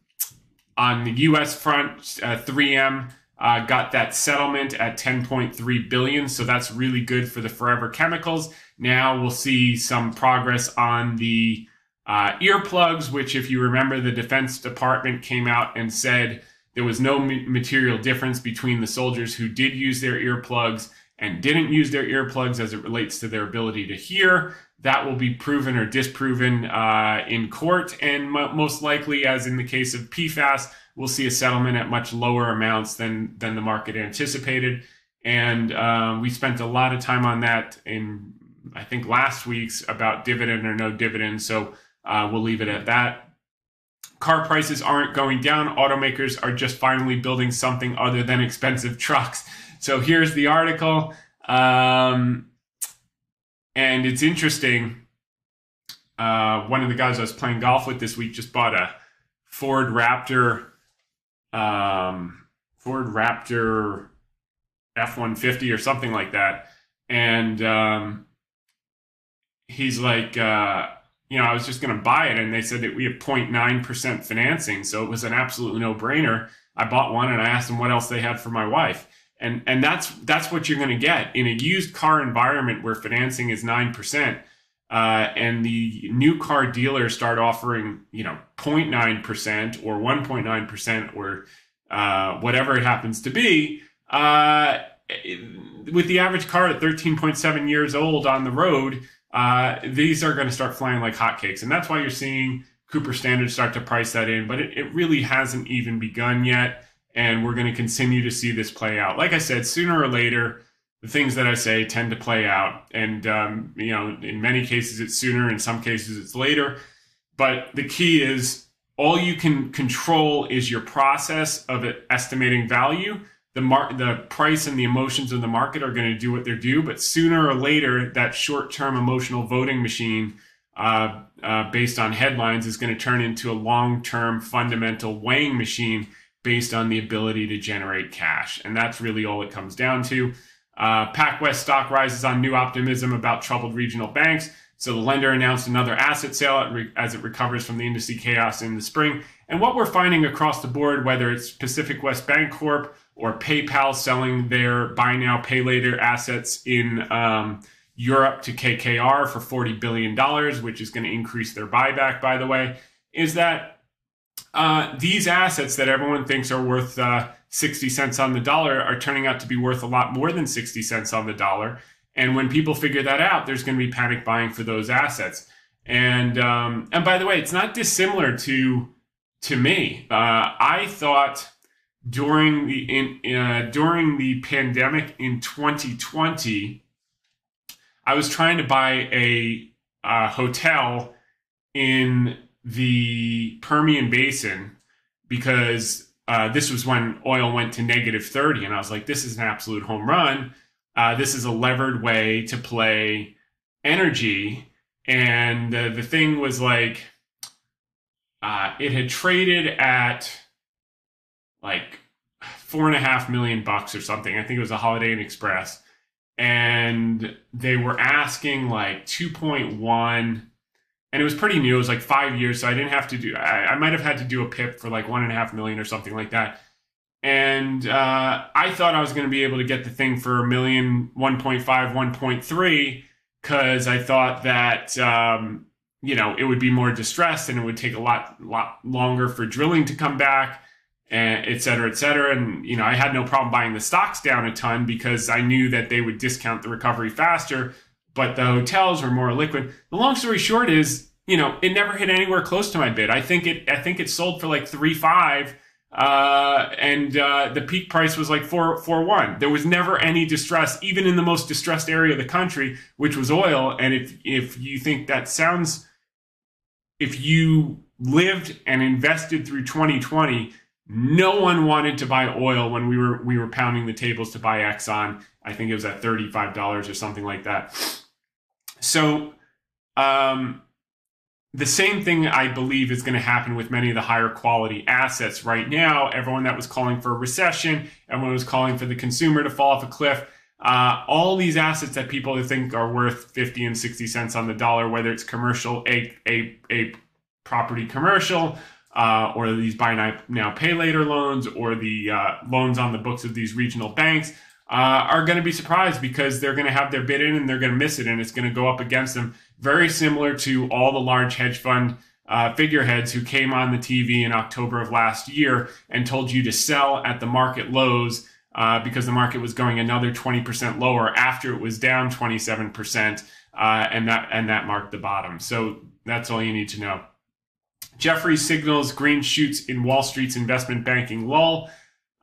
on the U S front, uh, three M uh, got that settlement at ten point three billion dollars. So that's really good for the Forever Chemicals. Now we'll see some progress on the uh, earplugs, which, if you remember, the Defense Department came out and said there was no material difference between the soldiers who did use their earplugs and didn't use their earplugs as it relates to their ability to hear. That will be proven or disproven uh, in court. And most likely, as in the case of P FAS, we'll see a settlement at much lower amounts than, than the market anticipated. And uh, we spent a lot of time on that in, I think, last week's about dividend or no dividend. So uh, we'll leave it at that. Car prices aren't going down. Automakers are just finally building something other than expensive trucks. So here's the article. Um, and it's interesting. Uh, one of the guys I was playing golf with this week just bought a Ford Raptor, um, Ford Raptor F one fifty or something like that. And um, he's like, uh, you know, I was just going to buy it. And they said that we have zero point nine percent financing. So it was an absolute no brainer. I bought one and I asked them what else they had for my wife. And, and that's, that's what you're going to get in a used car environment where financing is nine percent. Uh, and the new car dealers start offering, you know, zero point nine percent or one point nine percent or uh, whatever it happens to be. Uh, with the average car at thirteen point seven years old on the road, Uh, these are going to start flying like hotcakes. And that's why you're seeing Cooper Standard start to price that in. But it, it really hasn't even begun yet. And we're going to continue to see this play out. Like I said, sooner or later, the things that I say tend to play out. And, um, you know, in many cases, it's sooner. In some cases, it's later. But the key is all you can control is your process of estimating value. The, mar the price and the emotions of the market are going to do what they do, but sooner or later, that short-term emotional voting machine uh, uh, based on headlines is going to turn into a long-term fundamental weighing machine based on the ability to generate cash. And that's really all it comes down to. Uh, PacWest stock rises on new optimism about troubled regional banks. So the lender announced another asset sale as it recovers from the industry chaos in the spring. And what we're finding across the board, whether it's Pacific West Bank Corp or PayPal selling their buy now, pay later assets in um, Europe to K K R for forty billion dollars, which is going to increase their buyback, by the way, is that uh, these assets that everyone thinks are worth uh, sixty cents on the dollar are turning out to be worth a lot more than sixty cents on the dollar. And when people figure that out, there's going to be panic buying for those assets. And um, and by the way, it's not dissimilar to to me. Uh, I thought during the in, uh, during the pandemic in twenty twenty, I was trying to buy a, a hotel in the Permian Basin because uh, this was when oil went to negative thirty, and I was like, this is an absolute home run. Uh, this is a levered way to play energy. And uh, the thing was like, uh, it had traded at like four and a half million bucks or something. I think it was a Holiday Inn Express. And they were asking like two point one. And it was pretty new. It was like five years. So I didn't have to do, I, I might have had to do a pip for like one and a half million or something like that. And uh, I thought I was going to be able to get the thing for a million, one point five, one point three, because I thought that, um, you know, it would be more distressed and it would take a lot, lot longer for drilling to come back, and et cetera, et cetera. And, you know, I had no problem buying the stocks down a ton because I knew that they would discount the recovery faster, but the hotels were more liquid. The long story short is, you know, it never hit anywhere close to my bid. I think it, I think it sold for like three five. Uh, and, uh, the peak price was like four, four, one. There was never any distress, even in the most distressed area of the country, which was oil. And if, if you think that sounds, if you lived and invested through twenty twenty, No one wanted to buy oil when we were we were pounding the tables to buy Exxon. I think it was at thirty-five dollars or something like that. So um, the same thing, I believe, is going to happen with many of the higher quality assets right now. Everyone that was calling for a recession, everyone was calling for the consumer to fall off a cliff. Uh, all these assets that people think are worth fifty and sixty cents on the dollar, whether it's commercial, a, a, a property commercial, Uh, or these buy now, pay later loans, or the uh, loans on the books of these regional banks, uh, are going to be surprised because they're going to have their bid in and they're going to miss it, and it's going to go up against them. Very similar to all the large hedge fund uh, figureheads who came on the T V in October of last year and told you to sell at the market lows uh, because the market was going another twenty percent lower after it was down twenty-seven percent, uh, and that and that marked the bottom. So that's all you need to know. Jeffrey signals green shoots in Wall Street's investment banking lull.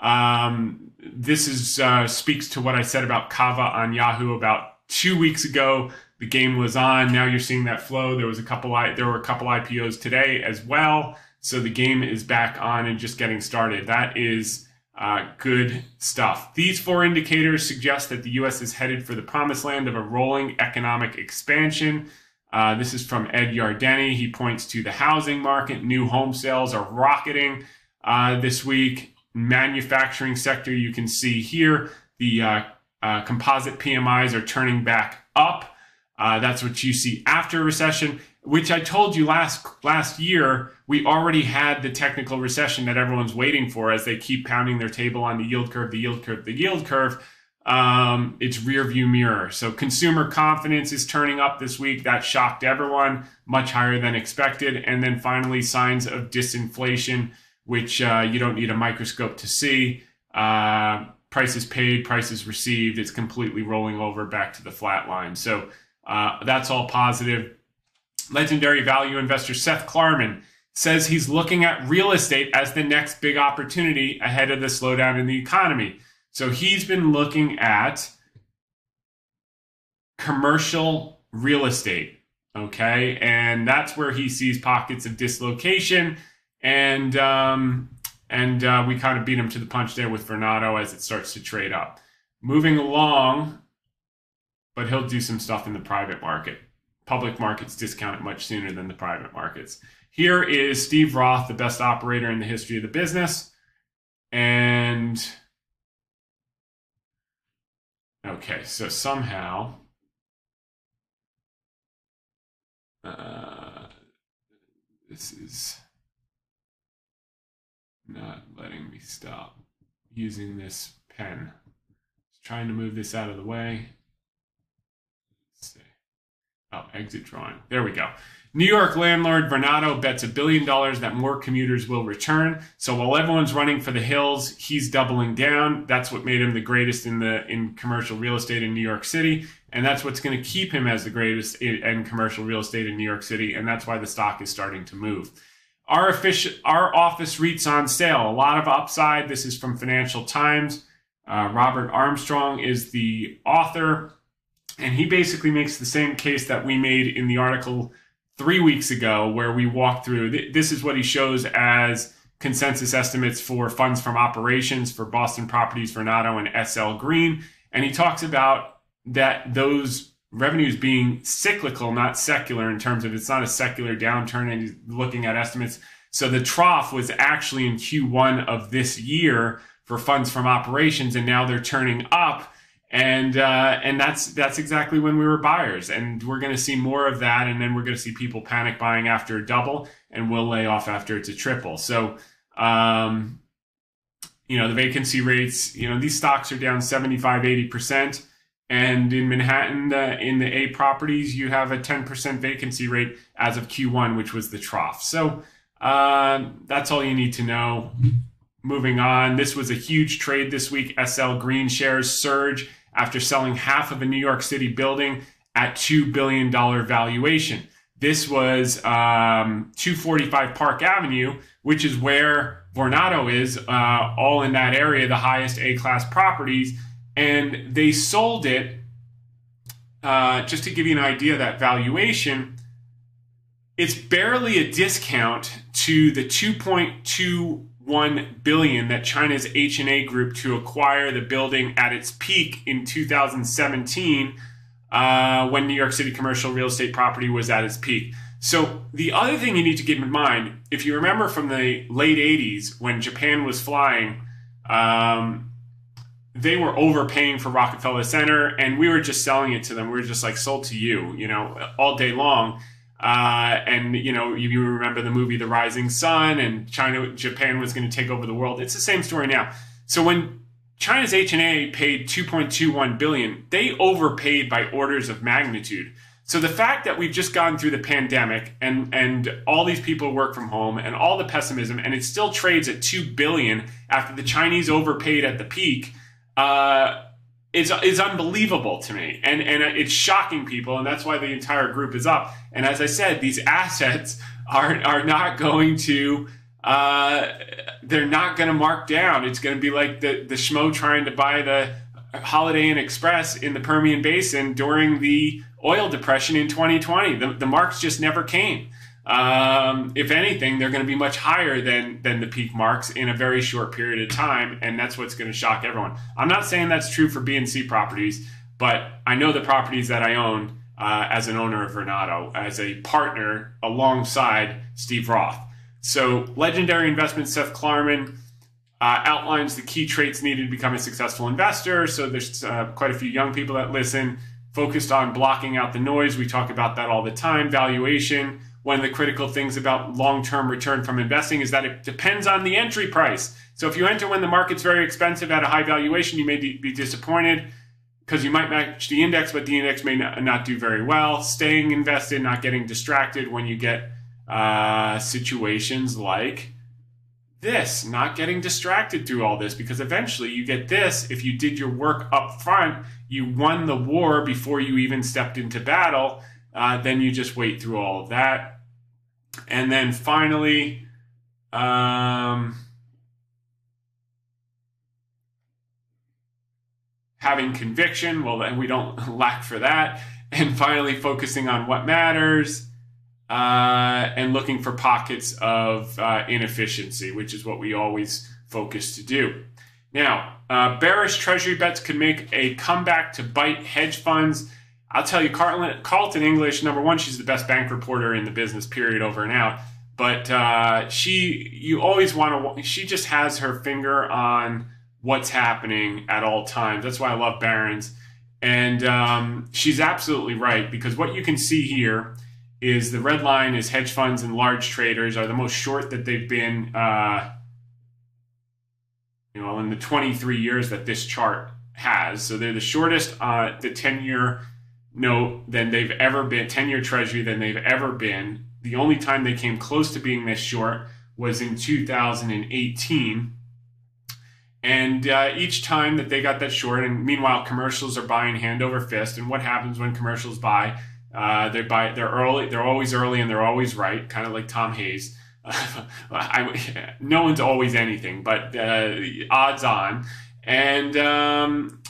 Um, this is uh, speaks to what I said about Kava on Yahoo about two weeks ago. The game was on. Now you're seeing that flow. There was a couple. There were a couple I P Os today as well. So the game is back on and just getting started. That is uh, good stuff. These four indicators suggest that the U S is headed for the promised land of a rolling economic expansion. Uh, this is from Ed Yardeni. He points to the housing market. New home sales are rocketing uh, this week. Manufacturing sector, you can see here, the uh, uh, composite P M Is are turning back up. Uh, that's what you see after a recession, which I told you last last year, we already had the technical recession that everyone's waiting for as they keep pounding their table on the yield curve, the yield curve, the yield curve. Um, it's rear view mirror. So consumer confidence is turning up this week. That shocked everyone, much higher than expected. And then finally, signs of disinflation, which uh, you don't need a microscope to see. Uh, prices paid, prices received. It's completely rolling over back to the flat line. So uh, that's all positive. Legendary value investor Seth Klarman says he's looking at real estate as the next big opportunity ahead of the slowdown in the economy. So he's been looking at commercial real estate, okay? And that's where he sees pockets of dislocation. And um, and uh, we kind of beat him to the punch there with Vornado as it starts to trade up. Moving along, but he'll do some stuff in the private market. Public markets discount it much sooner than the private markets. Here is Steve Roth, the best operator in the history of the business. And... okay, so somehow, uh, this is not letting me stop using this pen. Just trying to move this out of the way. Let's see. Oh, exit drawing. There we go. New York landlord Vornado bets a billion dollars that more commuters will return. So while everyone's running for the hills, he's doubling down. That's what made him the greatest in the in commercial real estate in New York City, and that's what's going to keep him as the greatest in, in commercial real estate in New York City, and that's why the stock is starting to move. Our official, our office REITs on sale. A lot of upside. This is from Financial Times. Uh, Robert Armstrong is the author, and he basically makes the same case that we made in the article three weeks ago, where we walked through, this is what he shows as consensus estimates for funds from operations for Boston Properties, Vornado, and S L Green. And he talks about that those revenues being cyclical, not secular, in terms of it's not a secular downturn, and he's looking at estimates. So the trough was actually in Q one of this year for funds from operations, and now they're turning up. And uh, and that's that's exactly when we were buyers, and we're going to see more of that. And then we're going to see people panic buying after a double, and we'll lay off after it's a triple. So, um, you know, the vacancy rates, you know, these stocks are down seventy-five, eighty percent. And in Manhattan, uh, in the A properties, you have a ten percent vacancy rate as of Q one, which was the trough. So uh, that's all you need to know. Moving on, this was a huge trade this week. S L Green shares surge after selling half of a New York City building at two billion dollars valuation. This was um, two forty-five Park Avenue, which is where Vornado is, uh, all in that area, the highest A-class properties. And they sold it, uh, just to give you an idea of that valuation, It's barely a discount to the two point two one billion dollars that China's H N A group to acquire the building at its peak in two thousand seventeen, uh, when New York City commercial real estate property was at its peak. So the other thing you need to keep in mind, if you remember from the late eighties when Japan was flying, um, they were overpaying for Rockefeller Center, and we were just selling it to them. We were just like, sold to you, you know, all day long. Uh, and, you know, you, you remember the movie The Rising Sun, and China, Japan was going to take over the world. It's the same story now. So when China's H N A paid two point two one billion dollars, they overpaid by orders of magnitude. So the fact that we've just gone through the pandemic and, and all these people work from home and all the pessimism, and it still trades at two billion dollars after the Chinese overpaid at the peak, uh, It's, it's unbelievable to me, and, and it's shocking people, and that's why the entire group is up. And as I said, these assets are, are not going to, uh, they're not going to mark down. It's going to be like the, the schmo trying to buy the Holiday Inn Express in the Permian Basin during the oil depression in twenty twenty. The, the marks just never came. Um, if anything, they're going to be much higher than, than the peak marks in a very short period of time. And that's what's going to shock everyone. I'm not saying that's true for B and C properties, but I know the properties that I own uh, as an owner of Vornado, as a partner alongside Steve Roth. So legendary investment Seth Klarman uh, outlines the key traits needed to become a successful investor. So there's uh, quite a few young people that listen, focused on blocking out the noise. We talk about that all the time. Valuation. One of the critical things about long-term return from investing is that it depends on the entry price. So if you enter when the market's very expensive at a high valuation, you may be disappointed because you might match the index, but the index may not do very well. Staying invested, not getting distracted when you get uh, situations like this, not getting distracted through all this, because eventually you get this. If you did your work up front, you won the war before you even stepped into battle. Uh, then you just wait through all of that. And then finally, um, having conviction. Well, then we don't lack for that. And finally, focusing on what matters uh, and looking for pockets of uh, inefficiency, which is what we always focus to do. Now, uh, bearish treasury bets could make a comeback to bite hedge funds. I'll tell you, Carlton English, number one, she's the best bank reporter in the business, period, over and out. But uh, she, you always want to, she just has her finger on what's happening at all times. That's why I love Barron's. And um, she's absolutely right, because what you can see here is the red line is hedge funds and large traders are the most short that they've been, uh, you know, in the twenty-three years that this chart has. So they're the shortest, uh, the ten-year no than they've ever been, ten-year treasury than they've ever been. The only time they came close to being this short was in two thousand eighteen. And uh, each time that they got that short, and meanwhile, commercials are buying hand over fist. And what happens when commercials buy? Uh, they buy, they're early, they're always early and they're always right, kind of like Tom Hayes. Uh, I, no one's always anything, but uh, odds on. And, um,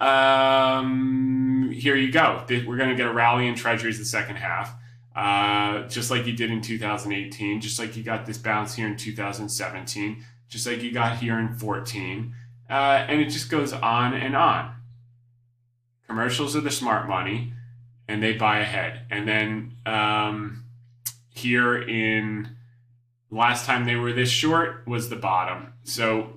um, here you go. We're going to get a rally in treasuries the second half, uh, just like you did in two thousand eighteen, just like you got this bounce here in two thousand seventeen, just like you got here in fourteen, uh, and it just goes on and on. Commercials are the smart money, and they buy ahead. And then um, here in last time they were this short was the bottom. So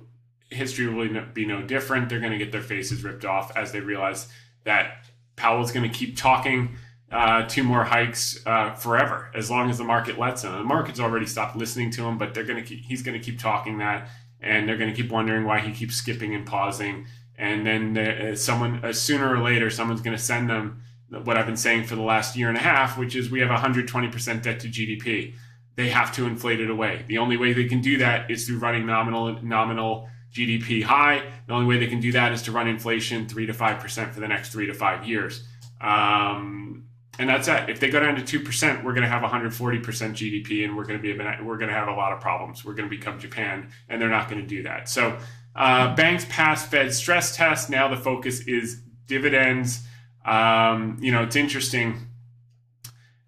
history will be no different. They're going to get their faces ripped off as they realize that Powell's going to keep talking uh, two more hikes uh, forever, as long as the market lets him. The market's already stopped listening to him, but they're going to keep, he's going to keep talking that, and they're going to keep wondering why he keeps skipping and pausing. And then uh, someone, uh, sooner or later, someone's going to send them what I've been saying for the last year and a half, which is we have one hundred twenty percent debt to G D P. They have to inflate it away. The only way they can do that is through running nominal nominal. G D P high. The only way they can do that is to run inflation three to five percent for the next three to five years, um, and that's it. If they go down to two percent, we're going to have one hundred forty percent G D P, and we're going to be we're going to have a lot of problems. We're going to become Japan, and they're not going to do that. So, uh, banks passed Fed stress tests. Now the focus is dividends. Um, you know, it's interesting.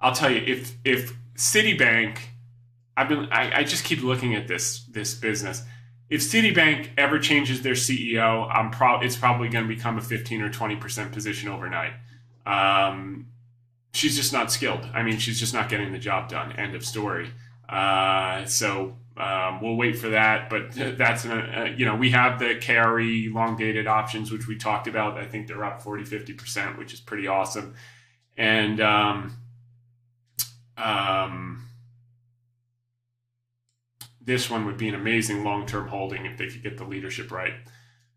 I'll tell you, if if Citibank, I've been, I, I just keep looking at this this business. If Citibank ever changes their C E O, I'm pro- it's probably going to become a fifteen or twenty percent position overnight. Um, she's just not skilled. I mean, she's just not getting the job done. End of story. Uh, so um, we'll wait for that. But that's, an, uh, you know, we have the carry long-dated options, which we talked about. I think they're up forty, fifty percent, which is pretty awesome. And um, um, this one would be an amazing long-term holding if they could get the leadership right.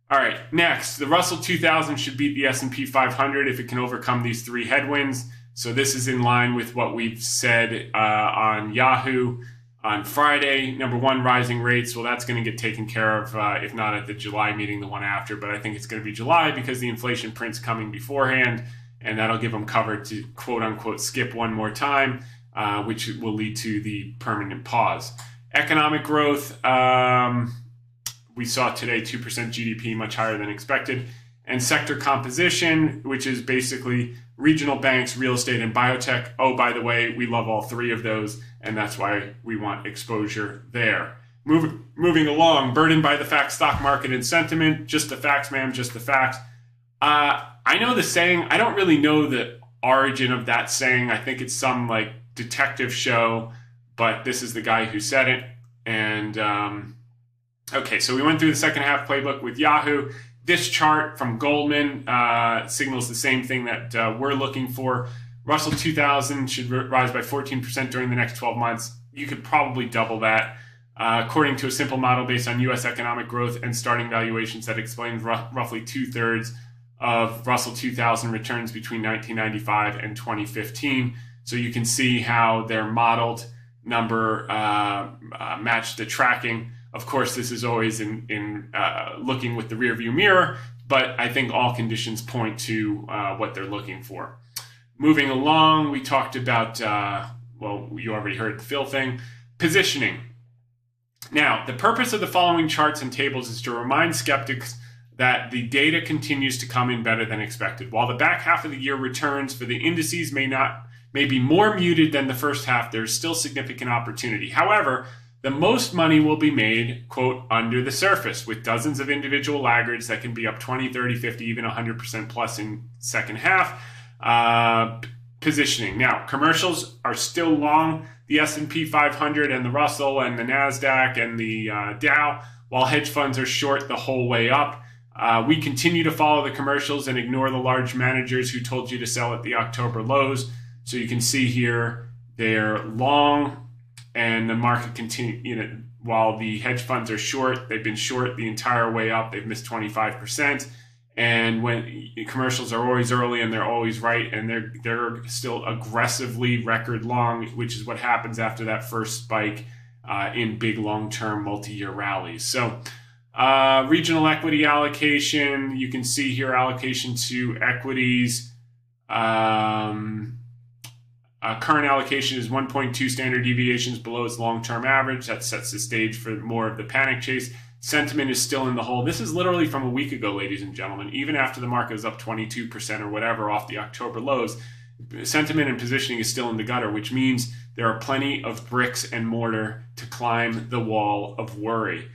All right, next, the Russell two thousand should beat the S and P five hundred if it can overcome these three headwinds. So this is in line with what we've said uh, on Yahoo on Friday. Number one, rising rates. Well, that's going to get taken care of, uh, if not at the July meeting, the one after. But I think it's going to be July because the inflation print's coming beforehand, and that'll give them cover to, quote unquote, skip one more time, uh, which will lead to the permanent pause. Economic growth, um, we saw today two percent G D P, much higher than expected. And sector composition, which is basically regional banks, real estate, and biotech. Oh, by the way, we love all three of those, and that's why we want exposure there. Move, moving along, burdened by the facts, stock market, and sentiment. Just the facts, ma'am, just the facts. Uh, I know the saying. I don't really know the origin of that saying. I think it's some like detective show. But this is the guy who said it. And um, okay, so we went through the second half playbook with Yahoo. This chart from Goldman uh, signals the same thing that uh, we're looking for. Russell two thousand should rise by fourteen percent during the next twelve months. You could probably double that. Uh, according to a simple model based on U S economic growth and starting valuations that explains r- roughly two-thirds of Russell two thousand returns between nineteen ninety-five and twenty fifteen. So you can see how they're modeled. Number uh, uh, match the tracking. Of course, this is always in, in uh, looking with the rearview mirror, but I think all conditions point to uh, what they're looking for. Moving along, we talked about, uh, well, you already heard the Phil thing, positioning. Now, the purpose of the following charts and tables is to remind skeptics that the data continues to come in better than expected. While the back half of the year returns for the indices may not may be more muted than the first half, there's still significant opportunity. However, the most money will be made, quote, under the surface, with dozens of individual laggards that can be up twenty, thirty, fifty, even one hundred percent plus in second half uh, positioning. Now, commercials are still long, the S and P five hundred and the Russell and the NASDAQ and the uh, Dow, while hedge funds are short the whole way up. Uh, we continue to follow the commercials and ignore the large managers who told you to sell at the October lows. So you can see here they're long, and the market continue. You know, while the hedge funds are short, they've been short the entire way up. They've missed twenty-five percent, and when commercials are always early and they're always right, and they're they're still aggressively record long, which is what happens after that first spike uh, in big long-term multi-year rallies. So uh, regional equity allocation, you can see here allocation to equities. Um, Uh, current allocation is one point two standard deviations below its long-term average. That sets the stage for more of the panic chase. Sentiment is still in the hole. This is literally from a week ago, ladies and gentlemen. Even after the market was up twenty-two percent or whatever off the October lows, sentiment and positioning is still in the gutter, which means there are plenty of bricks and mortar to climb the wall of worry.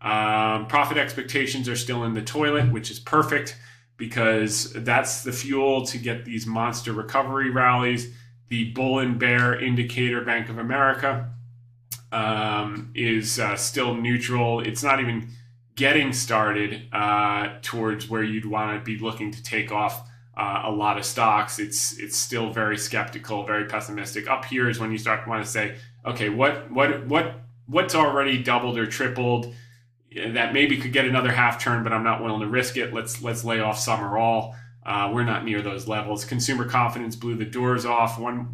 Um, profit expectations are still in the toilet, which is perfect because that's the fuel to get these monster recovery rallies. The bull and bear indicator, Bank of America, um, is uh, still neutral. It's not even getting started uh, towards where you'd want to be looking to take off uh, a lot of stocks. It's it's still very skeptical, very pessimistic. Up here is when you start to want to say, okay, what what what what's already doubled or tripled that maybe could get another half turn, but I'm not willing to risk it. Let's let's lay off some or all. Uh, we're not near those levels. Consumer confidence blew the doors off. one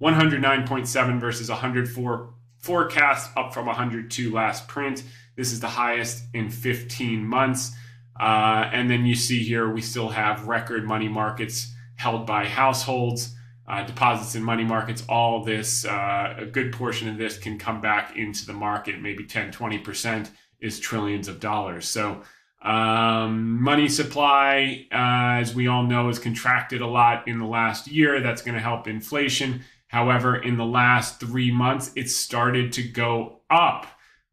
hundred nine point seven versus one hundred four forecast, up from one hundred two last print. This is the highest in fifteen months. Uh, and then you see here we still have record money markets held by households, uh, deposits in money markets. All this, uh, a good portion of this can come back into the market. Maybe ten, twenty percent is trillions of dollars. So Um, money supply, uh, as we all know, has contracted a lot in the last year. That's going to help inflation. However, in the last three months, it started to go up,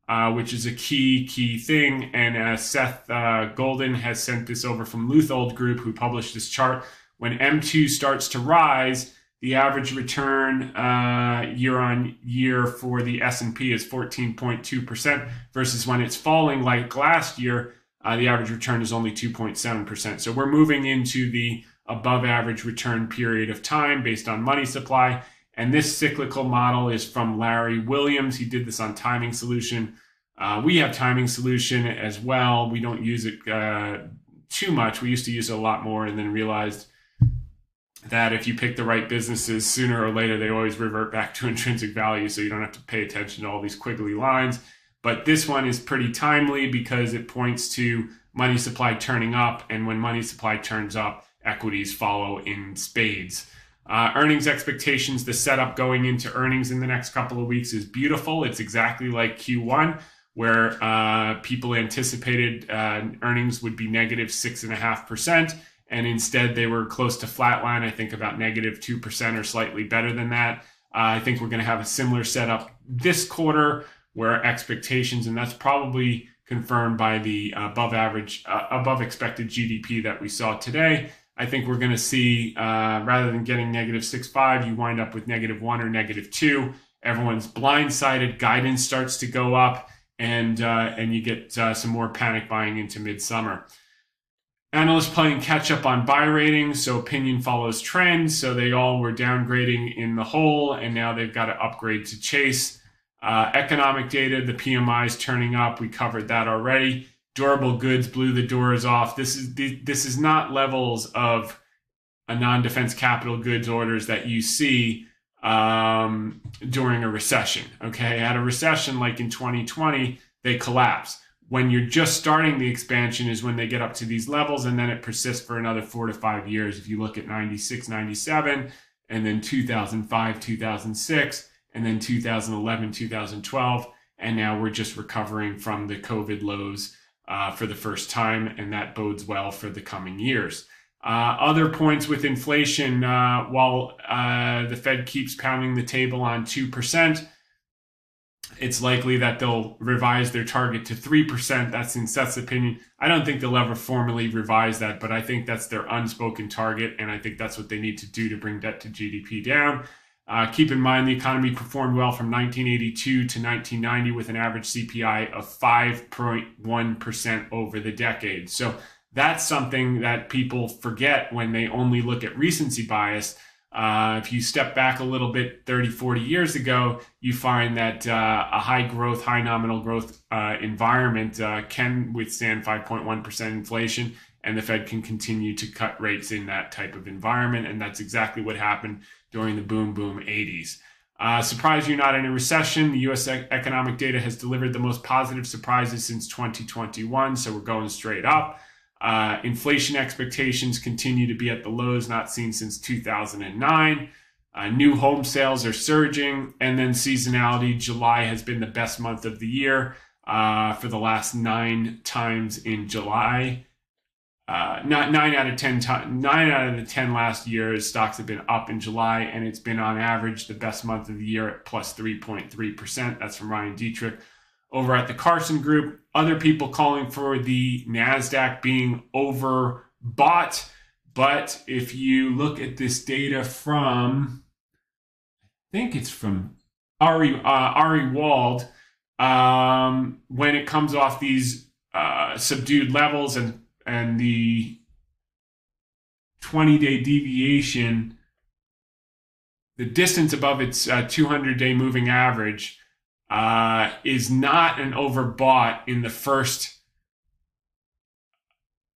uh, which is a key, key thing. And uh, Seth uh, Golden has sent this over from Luthold Group, who published this chart. When M two starts to rise, the average return uh, year on year for the S and P is fourteen point two percent versus when it's falling like last year, uh, the average return is only two point seven percent. So we're moving into the above average return period of time based on money supply. And this cyclical model is from Larry Williams. He did this on Timing Solution. Uh, we have Timing Solution as well. We don't use it uh, too much. We used to use it a lot more and then realized that if you pick the right businesses, sooner or later, they always revert back to intrinsic value. So you don't have to pay attention to all these squiggly lines. But this one is pretty timely because it points to money supply turning up. And when money supply turns up, equities follow in spades. Uh, earnings expectations, the setup going into earnings in the next couple of weeks is beautiful. It's exactly like Q one, where uh, people anticipated uh, earnings would be negative six and a half percent. And instead, they were close to flatline, I think about negative two percent or slightly better than that. Uh, I think we're going to have a similar setup this quarter where expectations, and that's probably confirmed by the above average, uh, above expected G D P that we saw today. I think we're going to see, uh, rather than getting negative six point five, you wind up with negative one or negative two. Everyone's blindsided, guidance starts to go up, and, uh, and you get uh, some more panic buying into midsummer. Analysts playing catch up on buy ratings, so opinion follows trend. So they all were downgrading in the hole, and now they've got to upgrade to chase. Uh, economic data, the P M Is turning up. We covered that already. Durable goods blew the doors off. This is this is not levels of a non-defense capital goods orders that you see um, during a recession. Okay, at a recession like in twenty twenty, they collapse. When you're just starting the expansion is when they get up to these levels, and then it persists for another four to five years. If you look at ninety-six, ninety-seven, and then two thousand five, two thousand six, and then two thousand eleven, two thousand twelve, and now we're just recovering from the COVID lows uh, for the first time, and that bodes well for the coming years. Uh, other points with inflation, uh, while uh, the Fed keeps pounding the table on two percent, it's likely that they'll revise their target to three percent. That's in Seth's opinion. I don't think they'll ever formally revise that, but I think that's their unspoken target, and I think that's what they need to do to bring debt to G D P down. Uh, keep in mind, the economy performed well from nineteen eighty-two to nineteen ninety with an average C P I of five point one percent over the decade. So that's something that people forget when they only look at recency bias. Uh, if you step back a little bit thirty, forty years ago, you find that uh, a high growth, high nominal growth uh, environment uh, can withstand five point one percent inflation, and the Fed can continue to cut rates in that type of environment. And that's exactly what happened during the boom, boom eighties. Uh, surprise, you're not in a recession. The U S economic data has delivered the most positive surprises since twenty twenty-one. So we're going straight up. Uh, inflation expectations continue to be at the lows not seen since two thousand nine. Uh, new home sales are surging. And then seasonality, July has been the best month of the year uh, for the last nine times in July. Uh, not nine out of ten times, nine out of the ten last years, stocks have been up in July, and it's been on average the best month of the year at plus three point three percent. That's from Ryan Dietrich over at the Carson Group. Other people calling for the NASDAQ being overbought. But if you look at this data from, I think it's from Ari, uh, Ari Wald, um, when it comes off these uh, subdued levels and, and the twenty-day deviation, the distance above its two hundred-day uh, moving average, Uh, is not an overbought in the first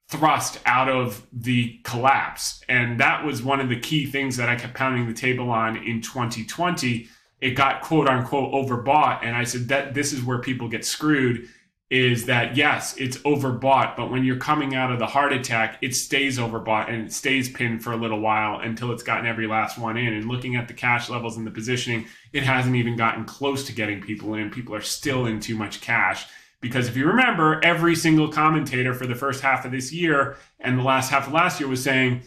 thrust out of the collapse. And that was one of the key things that I kept pounding the table on in twenty twenty. It got quote unquote overbought. And I said that this is where people get screwed, is that yes, it's overbought, but when you're coming out of the heart attack, it stays overbought and it stays pinned for a little while until it's gotten every last one in. And looking at the cash levels and the positioning, it hasn't even gotten close to getting people in. People are still in too much cash. Because if you remember, every single commentator for the first half of this year and the last half of last year was saying,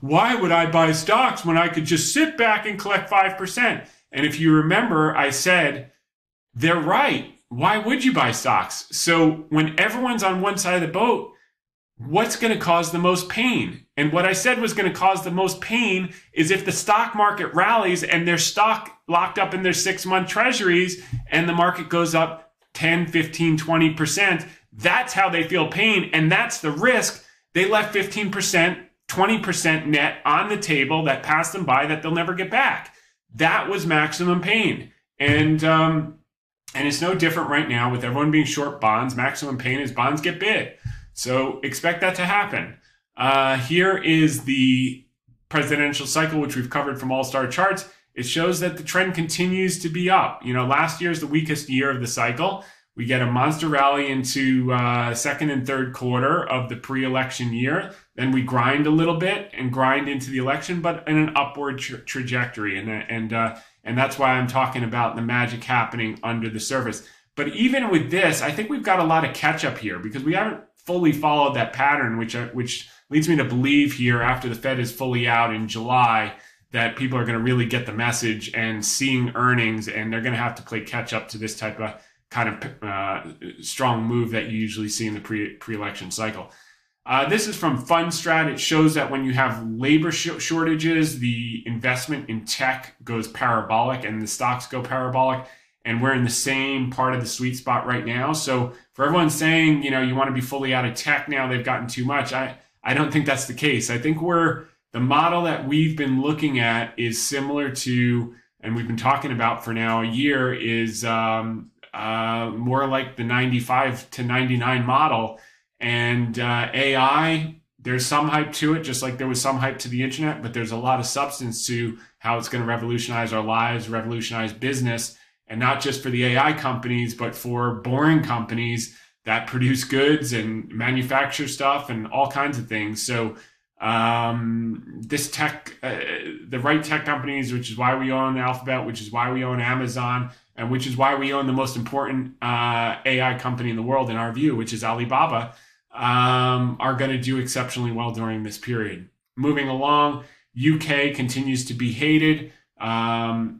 why would I buy stocks when I could just sit back and collect five percent? And if you remember, I said, they're right. Why would you buy stocks? So when everyone's on one side of the boat, what's going to cause the most pain? And what I said was going to cause the most pain is if the stock market rallies and their stock locked up in their six-month treasuries and the market goes up ten, fifteen, twenty percent, that's how they feel pain. And that's the risk. They left fifteen percent, twenty percent net on the table that passed them by that they'll never get back. That was maximum pain. And um, and it's no different right now with everyone being short bonds. Maximum pain is bonds get bid. So expect that to happen. Uh, here is the presidential cycle, which we've covered from All-Star Charts. It shows that the trend continues to be up. You know, last year is the weakest year of the cycle. We get a monster rally into uh, second and third quarter of the pre-election year. Then we grind a little bit and grind into the election, but in an upward tra trajectory. And, and, uh, and that's why I'm talking about the magic happening under the surface. But even with this, I think we've got a lot of catch up here because we haven't fully followed that pattern, which, uh, which leads me to believe here after the Fed is fully out in July that people are going to really get the message and seeing earnings, and they're going to have to play catch up to this type of kind of uh, strong move that you usually see in the pre pre-election cycle. Uh, this is from Fundstrat. It shows that when you have labor sh shortages, the investment in tech goes parabolic and the stocks go parabolic. And we're in the same part of the sweet spot right now. So for everyone saying, you know, you want to be fully out of tech now, they've gotten too much. I, I don't think that's the case. I think we're, the model that we've been looking at is similar to, and we've been talking about for now a year, is um, uh, more like the ninety-five to ninety-nine model. And uh, A I, there's some hype to it, just like there was some hype to the internet, but there's a lot of substance to how it's going to revolutionize our lives, revolutionize business. And not just for the A I companies, but for boring companies that produce goods and manufacture stuff and all kinds of things. So um, this tech, uh, the right tech companies, which is why we own Alphabet, which is why we own Amazon, and which is why we own the most important uh, A I company in the world, in our view, which is Alibaba, um, are going to do exceptionally well during this period. Moving along, U K continues to be hated. Um,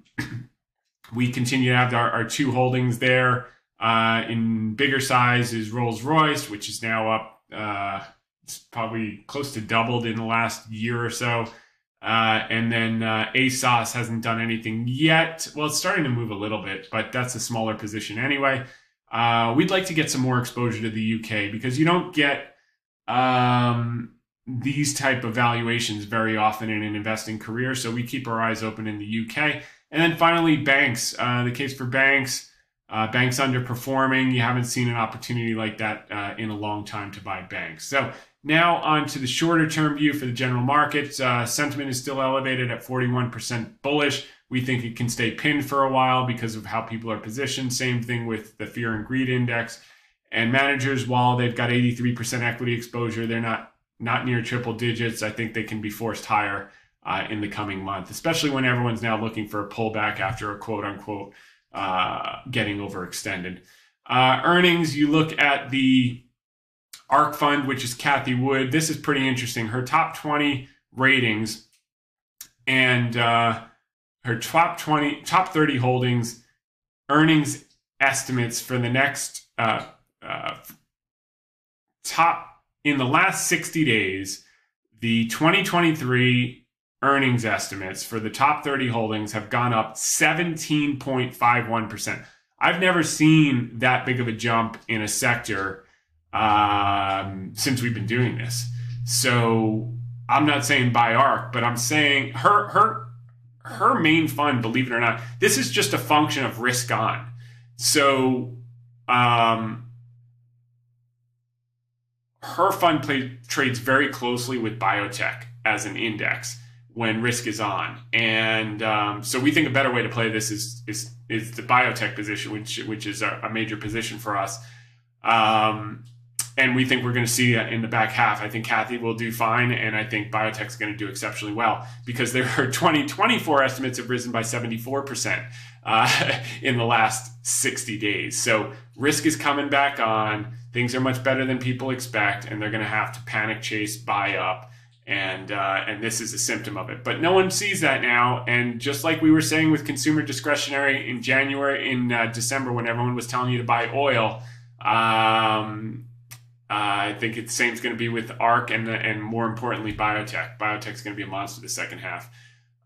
We continue to have our, our two holdings there. Uh, in bigger size is Rolls-Royce, which is now up, uh, it's probably close to doubled in the last year or so. Uh, and then uh, ASOS hasn't done anything yet. Well, it's starting to move a little bit, but that's a smaller position anyway. Uh, we'd like to get some more exposure to the U K because you don't get um, these type of valuations very often in an investing career. So we keep our eyes open in the U K. And then finally, banks, uh, the case for banks, uh, banks underperforming. You haven't seen an opportunity like that uh, in a long time to buy banks. So now on to the shorter term view for the general markets. Uh, sentiment is still elevated at forty-one percent bullish. We think it can stay pinned for a while because of how people are positioned. Same thing with the fear and greed index. And managers, while they've got eighty-three percent equity exposure, they're not, not near triple digits. I think they can be forced higher Uh, in the coming month, especially when everyone's now looking for a pullback after a quote unquote uh, getting overextended. Uh, earnings, you look at the ARC fund, which is Cathie Wood. This is pretty interesting. Her top twenty ratings and uh, her top twenty, top thirty holdings, earnings estimates for the next uh, uh, top in the last sixty days, the twenty twenty-three earnings estimates for the top thirty holdings have gone up seventeen point five one percent. I've never seen that big of a jump in a sector um, since we've been doing this. So I'm not saying buy ARC, but I'm saying her, her, her main fund, believe it or not, this is just a function of risk on. So um, her fund play, trades very closely with biotech as an index when risk is on. And um, so we think a better way to play this is is, is the biotech position, which which is a, a major position for us. Um, and we think we're going to see in the back half. I think Cathie will do fine, and I think biotech's going to do exceptionally well because their twenty twenty-four estimates have risen by seventy-four percent uh, in the last sixty days. So risk is coming back on. Things are much better than people expect, and they're going to have to panic chase, buy up, And uh, and this is a symptom of it. But no one sees that now. And just like we were saying with consumer discretionary in January, in uh, December, when everyone was telling you to buy oil, um, uh, I think it's the same is going to be with A R C and, and more importantly, biotech. Biotech is going to be a monster the second half.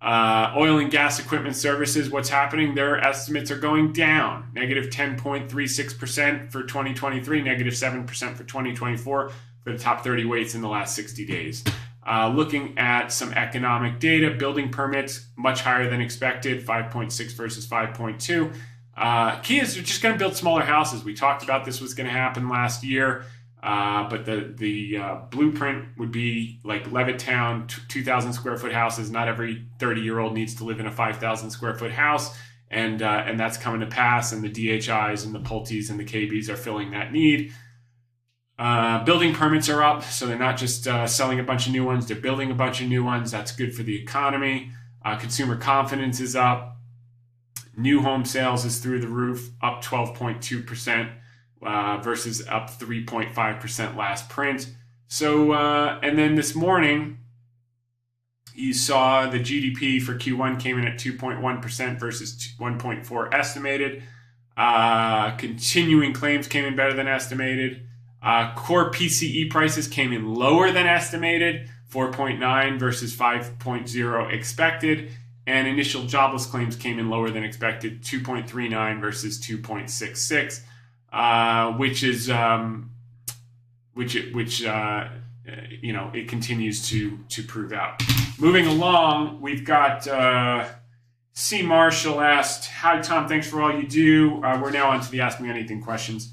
Uh, oil and gas equipment services, what's happening? Their estimates are going down. Negative ten point three six percent for twenty twenty-three, negative seven percent for twenty twenty-four for the top thirty weights in the last sixty days. Uh, looking at some economic data, building permits much higher than expected, five point six versus five point two. Uh, Kias are just going to build smaller houses. We talked about this was going to happen last year, uh, but the the uh, blueprint would be like Levittown, two thousand square foot houses. Not every thirty year old needs to live in a five thousand square foot house, and uh, and that's coming to pass. And the D H Is and the Pulte's and the K B's are filling that need. Uh, building permits are up, so they're not just uh, selling a bunch of new ones, they're building a bunch of new ones. That's good for the economy. Uh, consumer confidence is up. New home sales is through the roof, up twelve point two percent uh, versus up three point five percent last print. So, uh, and then this morning, you saw the G D P for Q one came in at two point one percent versus one point four estimated. Uh, continuing claims came in better than estimated. Uh, core P C E prices came in lower than estimated, four point nine versus five point zero expected, and initial jobless claims came in lower than expected, two point three nine versus two point six six, uh, which is um, which it, which uh, you know it continues to to prove out. Moving along, we've got uh, C. Marshall asked, "Hi Tom, thanks for all you do." Uh, we're now on to the Ask Me Anything questions.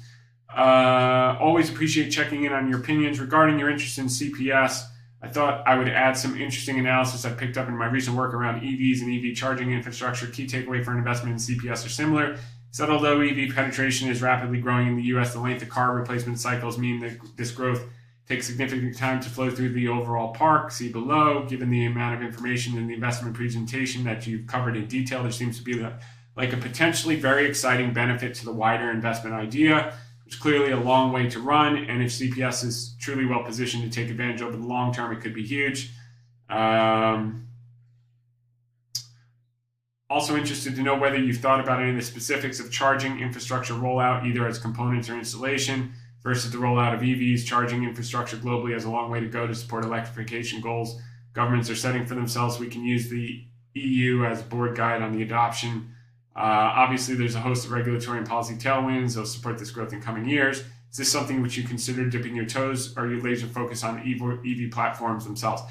Uh, always appreciate checking in on your opinions regarding your interest in C P S. I thought I would add some interesting analysis I picked up in my recent work around E Vs and E V charging infrastructure. Key takeaway for an investment in C P S are similar. Said although E V penetration is rapidly growing in the U S, the length of car replacement cycles mean that this growth takes significant time to flow through the overall park. See below. Given the amount of information in the investment presentation that you've covered in detail, there seems to be like a potentially very exciting benefit to the wider investment idea. It's clearly a long way to run, and if C P S is truly well positioned to take advantage over the long term, it could be huge. Um, also interested to know whether you've thought about any of the specifics of charging infrastructure rollout, either as components or installation, versus the rollout of E Vs. Charging infrastructure globally has a long way to go to support electrification goals governments are setting for themselves. We can use the E U as a board guide on the adoption. Uh, obviously, there's a host of regulatory and policy tailwinds that will support this growth in coming years. Is this something which you consider dipping your toes, or are you laser focused on E V platforms themselves?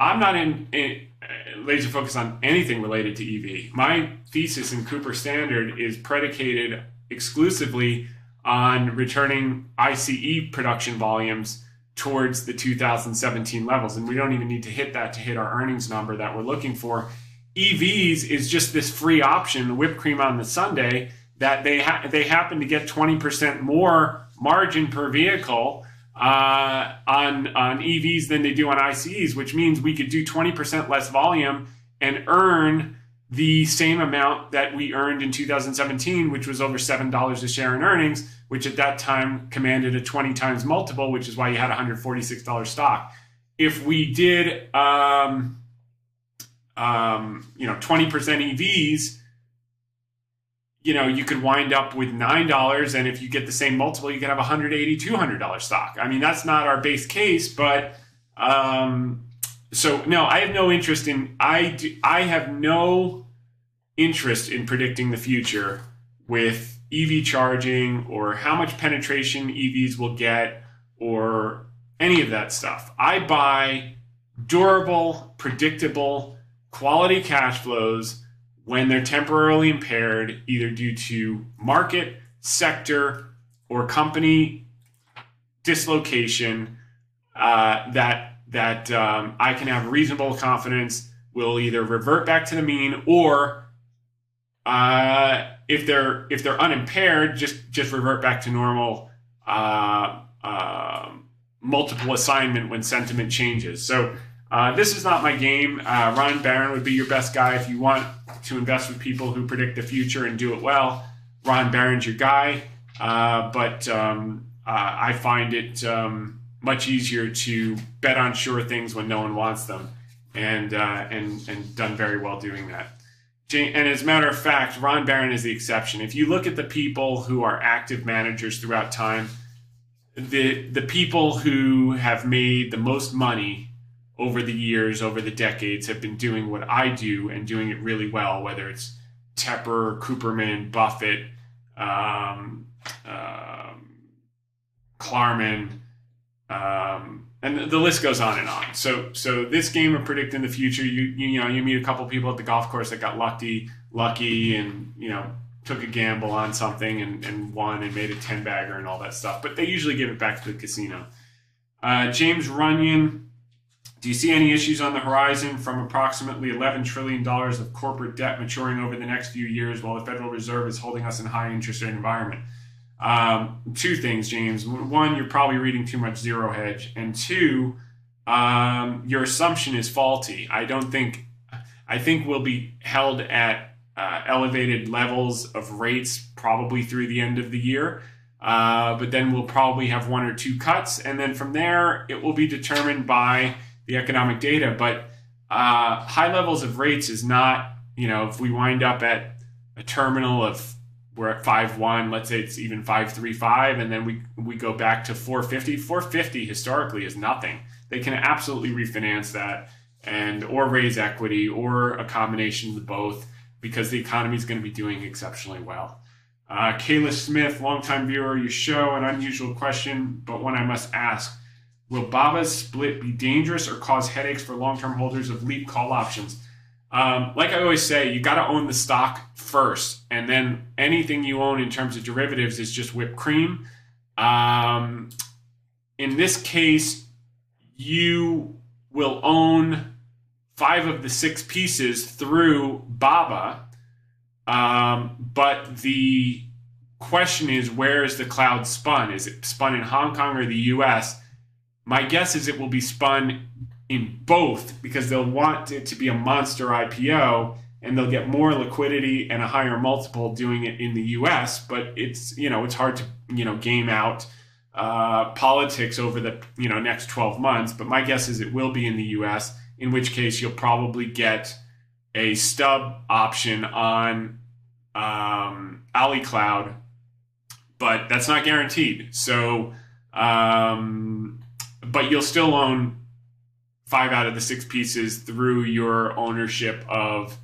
I'm not in, in uh, laser focused on anything related to E V. My thesis in Cooper Standard is predicated exclusively on returning ICE production volumes towards the two thousand seventeen levels, and we don't even need to hit that to hit our earnings number that we're looking for. E Vs is just this free option, the whipped cream on the sundae, that they ha they happen to get twenty percent more margin per vehicle uh, on, on E Vs than they do on ICEs, which means we could do twenty percent less volume and earn the same amount that we earned in two thousand seventeen, which was over seven dollars a share in earnings, which at that time commanded a twenty times multiple, which is why you had one hundred forty-six dollars stock. If we did... Um, Um, you know, twenty percent E Vs, you know, you could wind up with nine dollars. And if you get the same multiple, you could have one hundred eighty, two hundred dollars stock. I mean, that's not our base case, but, um, so no, I have no interest in, I do, I have no interest in predicting the future with E V charging or how much penetration E Vs will get or any of that stuff. I buy durable, predictable, quality cash flows when they're temporarily impaired, either due to market, sector, or company dislocation, uh, that that um, I can have reasonable confidence will either revert back to the mean, or uh, if they're if they're unimpaired, just just revert back to normal uh, uh, multiple assignment when sentiment changes. So. Uh, this is not my game. Uh, Ron Barron would be your best guy if you want to invest with people who predict the future and do it well. Ron Barron's your guy, uh, but um, uh, I find it um, much easier to bet on sure things when no one wants them, and uh, and and done very well doing that. And as a matter of fact, Ron Barron is the exception. If you look at the people who are active managers throughout time, the the people who have made the most money over the years, over the decades, have been doing what I do and doing it really well, whether it's Tepper, Cooperman, Buffett, um, um, Klarman, um, and the list goes on and on. So, so this game of predicting the future, you you know, you meet a couple people at the golf course that got lucky, lucky, and you know, took a gamble on something and, and won and made a ten bagger and all that stuff. But they usually give it back to the casino. Uh, James Runyon. Do you see any issues on the horizon from approximately eleven trillion dollars of corporate debt maturing over the next few years while the Federal Reserve is holding us in a high interest rate environment? Um, two things, James. One, you're probably reading too much Zero Hedge. And two, um, your assumption is faulty. I don't think, I think we'll be held at uh, elevated levels of rates probably through the end of the year. Uh, but then we'll probably have one or two cuts. And then from there, it will be determined by the economic data, but uh, high levels of rates is not, you know, if we wind up at a terminal of, we're at five one, let's say it's even five three five, and then we we go back to four fifty. four fifty historically is nothing. They can absolutely refinance that and or raise equity or a combination of the both because the economy is going to be doing exceptionally well. Uh, Kayla Smith, longtime viewer, your show, an unusual question, but one I must ask. Will B A B A's split be dangerous or cause headaches for long-term holders of LEAP call options? Um, like I always say, you got to own the stock first, and then anything you own in terms of derivatives is just whipped cream. Um, in this case, you will own five of the six pieces through B A B A, um, but the question is, where is the cloud spun? Is it spun in Hong Kong or the U S? My guess is it will be spun in both because they'll want it to be a monster I P O and they'll get more liquidity and a higher multiple doing it in the U S. But it's, you know, it's hard to, you know, game out uh, politics over the, you know, next twelve months. But my guess is it will be in the U S, in which case you'll probably get a stub option on um, AliCloud, but that's not guaranteed. So, um, but you'll still own five out of the six pieces through your ownership of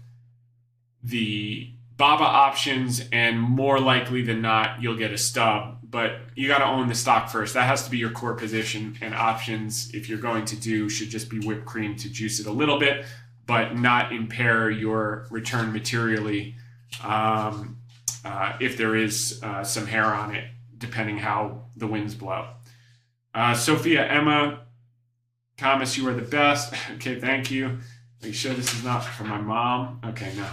the B A B A options, and more likely than not, you'll get a stub. But you got to own the stock first. That has to be your core position, and options, if you're going to do, should just be whipped cream to juice it a little bit, but not impair your return materially um, uh, if there is uh, some hair on it, depending how the winds blow. Uh, Sophia, Emma, Thomas, you are the best. Okay, thank you. Are you sure this is not from my mom? Okay, no.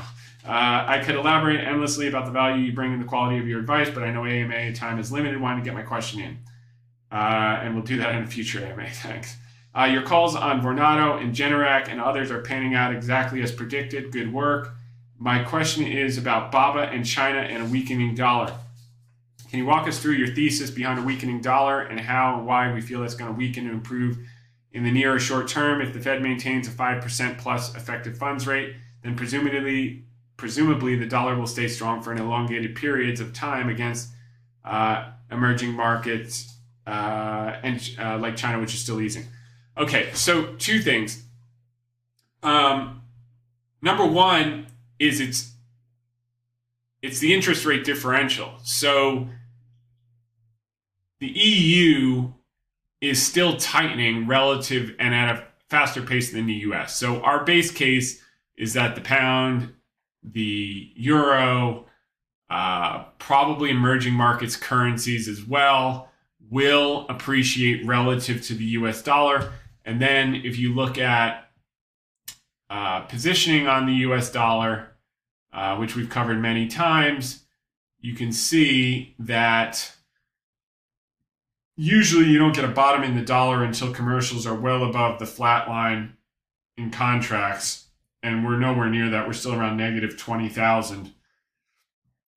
Uh, I could elaborate endlessly about the value you bring and the quality of your advice, but I know A M A time is limited. Wanted to get my question in. Uh, and we'll do that in a future A M A. Thanks. Uh, your calls on Vornado and Generac and others are panning out exactly as predicted. Good work. My question is about B A B A and China and a weakening dollar. Can you walk us through your thesis behind a weakening dollar and how and why we feel that's going to weaken and improve in the near or short term? If the Fed maintains a five percent plus effective funds rate, then presumably, presumably the dollar will stay strong for an elongated periods of time against uh, emerging markets uh, and uh, like China, which is still easing. Okay, so two things. Um, number one is it's it's the interest rate differential. So the E U is still tightening relative and at a faster pace than the U S. So our base case is that the pound, the euro, uh, probably emerging markets currencies as well, will appreciate relative to the U S dollar. And then if you look at uh, positioning on the U S dollar, uh, which we've covered many times, you can see that usually you don't get a bottom in the dollar until commercials are well above the flat line in contracts, and we're nowhere near that. We're still around negative twenty thousand.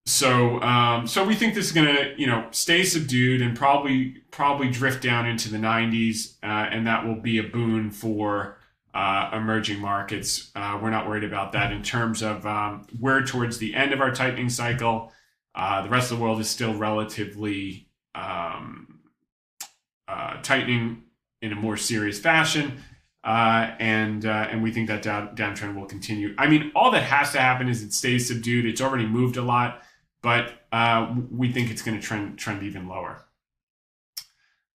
So, um, so we think this is going to, you know, stay subdued and probably probably drift down into the nineties, uh, and that will be a boon for uh, emerging markets. Uh, we're not worried about that in terms of um, we're towards the end of our tightening cycle. Uh, the rest of the world is still relatively um, uh, tightening in a more serious fashion, uh, and uh, and we think that down, downtrend will continue. I mean, all that has to happen is it stays subdued. It's already moved a lot. But uh, we think it's going to trend trend even lower.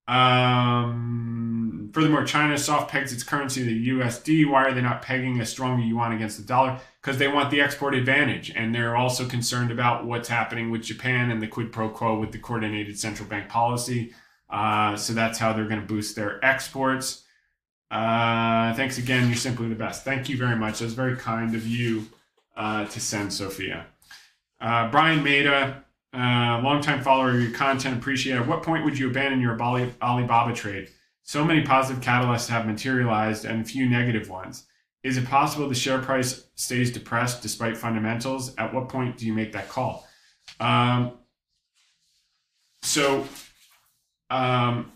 Um, furthermore, China soft pegs its currency to the U S D. Why are they not pegging a stronger yuan against the dollar? Because they want the export advantage. And they're also concerned about what's happening with Japan and the quid pro quo with the coordinated central bank policy. Uh, so that's how they're going to boost their exports. Uh, thanks again. You're simply the best. Thank you very much. That was very kind of you uh, to send, Sophia. Uh, Brian Maida, uh, longtime follower of your content, appreciate it. At what point would you abandon your Alibaba trade? So many positive catalysts have materialized and few negative ones. Is it possible the share price stays depressed despite fundamentals? At what point do you make that call? Um, so, um,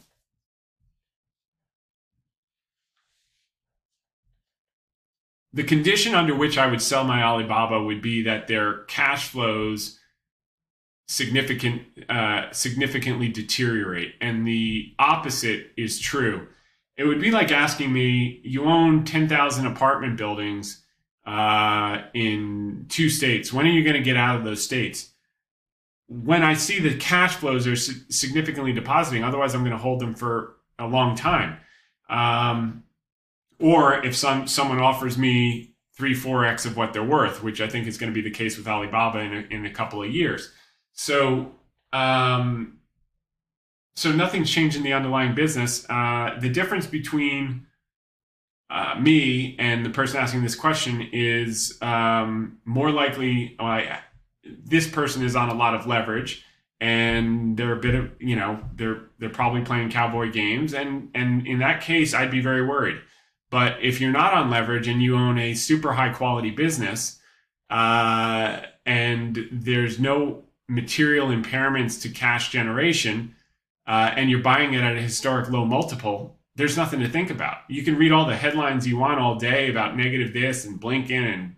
the condition under which I would sell my Alibaba would be that their cash flows significant, uh, significantly deteriorate. And the opposite is true. It would be like asking me, you own ten thousand apartment buildings uh, in two states. When are you going to get out of those states? When I see the cash flows are significantly depositing, otherwise I'm going to hold them for a long time. Um, Or if some someone offers me three, four X of what they're worth, which I think is going to be the case with Alibaba in a, in a couple of years. So, um, so nothing's changed in the underlying business. Uh, the difference between uh, me and the person asking this question is um, more likely well, I, this person is on a lot of leverage. And they're a bit of, you know, they're they're probably playing cowboy games. And, and in that case, I'd be very worried. But if you're not on leverage and you own a super high quality business uh, and there's no material impairments to cash generation uh, and you're buying it at a historic low multiple, there's nothing to think about. You can read all the headlines you want all day about negative this and Blinken and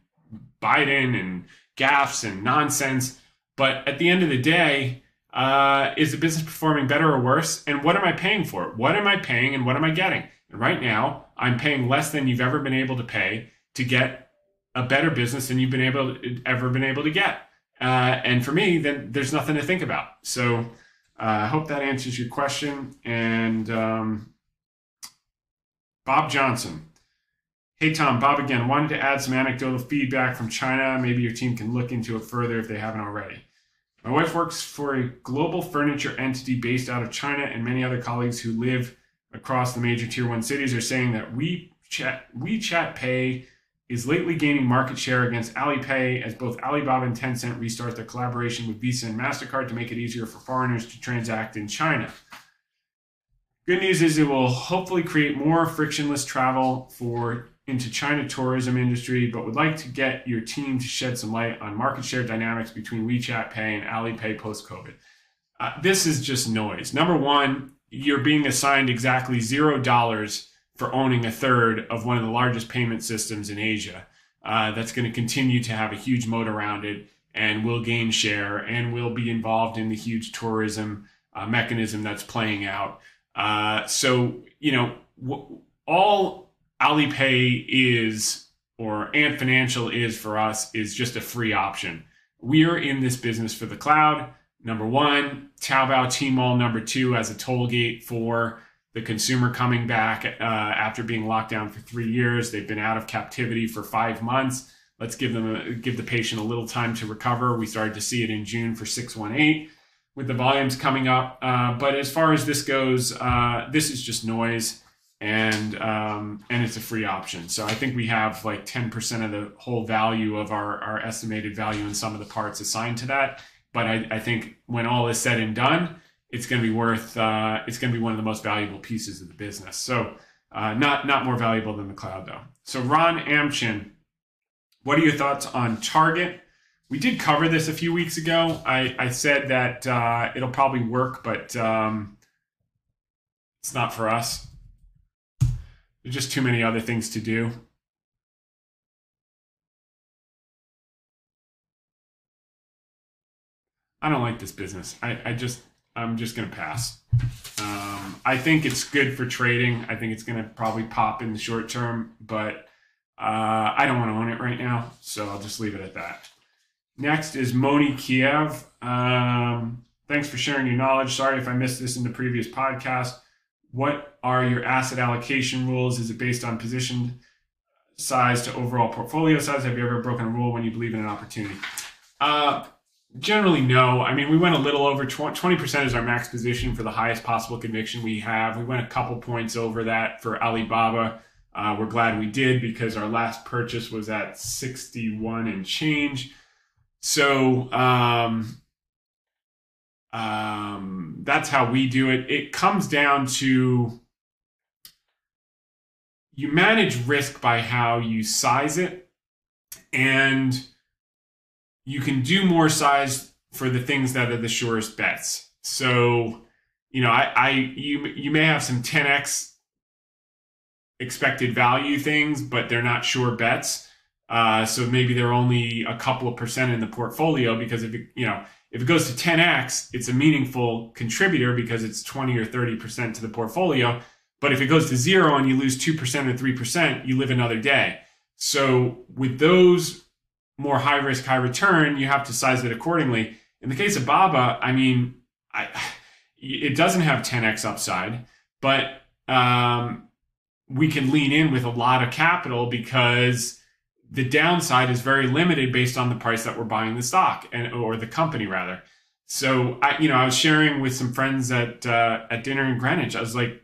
Biden and gaffes and nonsense. But at the end of the day, uh, is the business performing better or worse? And what am I paying for? What am I paying and what am I getting? And right now, I'm paying less than you've ever been able to pay to get a better business than you've been able to, ever been able to get. Uh, and for me, then there's nothing to think about. So uh, I hope that answers your question. And um, Bob Johnson. Hey, Tom, Bob again. Wanted to add some anecdotal feedback from China. Maybe your team can look into it further if they haven't already. My wife works for a global furniture entity based out of China, and many other colleagues who live across the major tier one cities are saying that WeChat, WeChat Pay is lately gaining market share against Alipay as both Alibaba and Tencent restart their collaboration with Visa and MasterCard to make it easier for foreigners to transact in China. Good news is it will hopefully create more frictionless travel for into China tourism industry, but would like to get your team to shed some light on market share dynamics between WeChat Pay and Alipay post-COVID. Uh, this is just noise. Number one, you're being assigned exactly zero dollars for owning a third of one of the largest payment systems in Asia. Uh, that's going to continue to have a huge moat around it and will gain share and will be involved in the huge tourism uh, mechanism that's playing out. Uh, so, you know, w- all Alipay is or Ant Financial is for us is just a free option. We're in this business for the cloud. Number one, Taobao, Tmall. Number two, as a toll gate for the consumer coming back uh, after being locked down for three years. They've been out of captivity for five months. Let's give them a, give the patient a little time to recover. We started to see it in June for six one eight with the volumes coming up. Uh, but as far as this goes, uh, this is just noise, and um, and it's a free option. So I think we have like ten percent of the whole value of our, our estimated value in some of the parts assigned to that. But I, I think when all is said and done, it's going to be worth. Uh, it's going to be one of the most valuable pieces of the business. So uh, not not more valuable than the cloud, though. So Ron Amchin, what are your thoughts on Target? We did cover this a few weeks ago. I, I said that uh, it'll probably work, but um, it's not for us. There's just too many other things to do. I don't like this business. I, I just, I'm just going to pass. Um, I think it's good for trading. I think it's going to probably pop in the short term, but uh, I don't want to own it right now. So I'll just leave it at that. Next is Moni Kiev. Um, thanks for sharing your knowledge. Sorry if I missed this in the previous podcast. What are your asset allocation rules? Is it based on position size to overall portfolio size? Have you ever broken a rule when you believe in an opportunity? Uh, Generally, no. I mean, we went a little over twenty percent is our max position for the highest possible conviction we have. We went a couple points over that for Alibaba. Uh, we're glad we did because our last purchase was at sixty-one and change. So um, um, that's how we do it. It comes down to you manage risk by how you size it, and you can do more size for the things that are the surest bets. So, you know, I, I you you may have some ten X expected value things, but they're not sure bets. Uh, so maybe they're only a couple of percent in the portfolio, because if it, you know, if it goes to ten X, it's a meaningful contributor because it's twenty or thirty percent to the portfolio. But if it goes to zero and you lose two percent or three percent, you live another day. So with those more high risk, high return, you have to size it accordingly. In the case of Baba, I mean, I, it doesn't have ten X upside, but um, we can lean in with a lot of capital because the downside is very limited based on the price that we're buying the stock, and or the company rather. So, I, you know, I was sharing with some friends at uh, at dinner in Greenwich. I was like,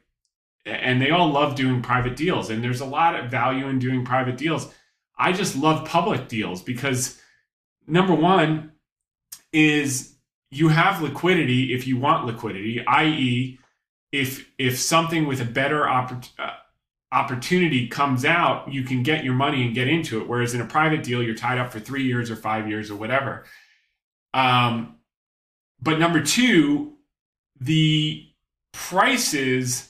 and they all love doing private deals, and there's a lot of value in doing private deals. I just love public deals because number one is you have liquidity if you want liquidity, that is if if something with a better oppor uh, opportunity comes out, you can get your money and get into it. Whereas in a private deal, you're tied up for three years or five years or whatever. Um, but number two, the prices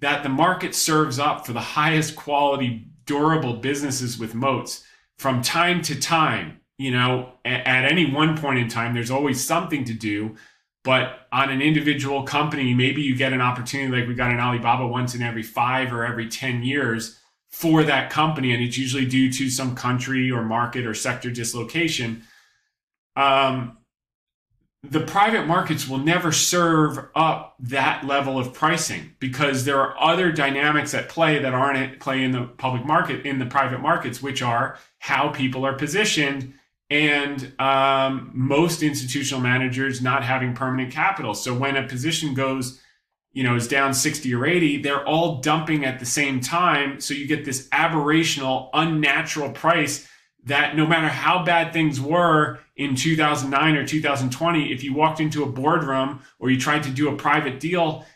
that the market serves up for the highest quality durable businesses with moats from time to time, you know, at, at any one point in time, there's always something to do, but on an individual company, maybe you get an opportunity like we got in Alibaba once in every five or every ten years for that company. And it's usually due to some country or market or sector dislocation. Um, the private markets will never serve up that level of pricing because there are other dynamics at play that aren't at play in the public market, in the private markets, which are how people are positioned and um, most institutional managers not having permanent capital. So when a position goes, you know, is down sixty or eighty, they're all dumping at the same time. So you get this aberrational, unnatural price that no matter how bad things were in two thousand nine or two thousand twenty, if you walked into a boardroom or you tried to do a private deal,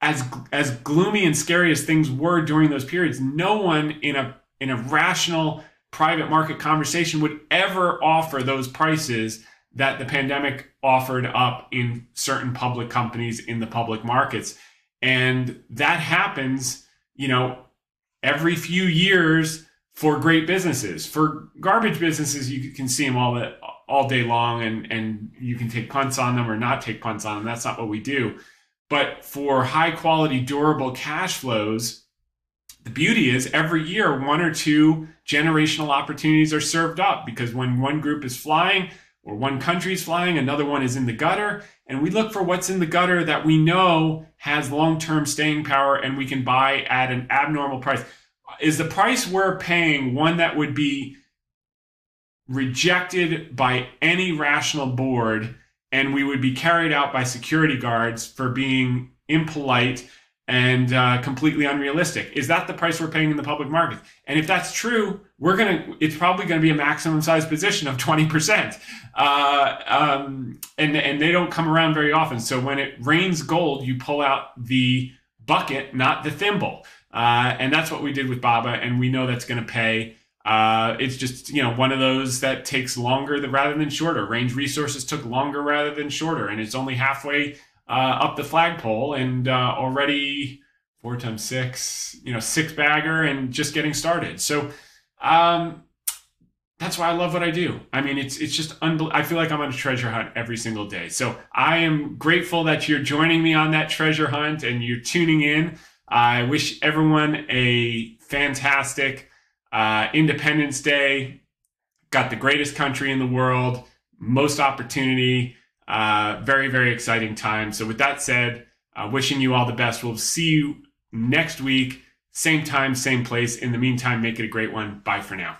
as as gloomy and scary as things were during those periods, no one in a in a rational private market conversation would ever offer those prices that the pandemic offered up in certain public companies in the public markets. And that happens, you know, every few years for great businesses. For garbage businesses, you can see them all the all day long, and, and you can take punts on them or not take punts on them. That's not what we do. But for high quality, durable cash flows, the beauty is every year, one or two generational opportunities are served up, because when one group is flying or one country is flying, another one is in the gutter. And we look for what's in the gutter that we know has long-term staying power and we can buy at an abnormal price. Is the price we're paying one that would be rejected by any rational board, and we would be carried out by security guards for being impolite and uh, completely unrealistic? Is that the price we're paying in the public market? And if that's true, we're gonna it's probably gonna be a maximum size position of twenty percent. Uh, um, and and they don't come around very often. So when it rains gold, you pull out the bucket, not the thimble. Uh, and that's what we did with Baba, and we know that's gonna pay Uh, it's just, you know, one of those that takes longer than, rather than shorter. Range Resources took longer rather than shorter, and it's only halfway uh, up the flagpole and uh, already four times six, you know, six bagger and just getting started. So um, that's why I love what I do. I mean, it's it's just, unbel- I feel like I'm on a treasure hunt every single day. So I am grateful that you're joining me on that treasure hunt and you're tuning in. I wish everyone a fantastic uh, Independence Day. Got the greatest country in the world, most opportunity, uh, very, very exciting time. So with that said, uh, wishing you all the best. We'll see you next week, same time, same place. In the meantime, make it a great one. Bye for now.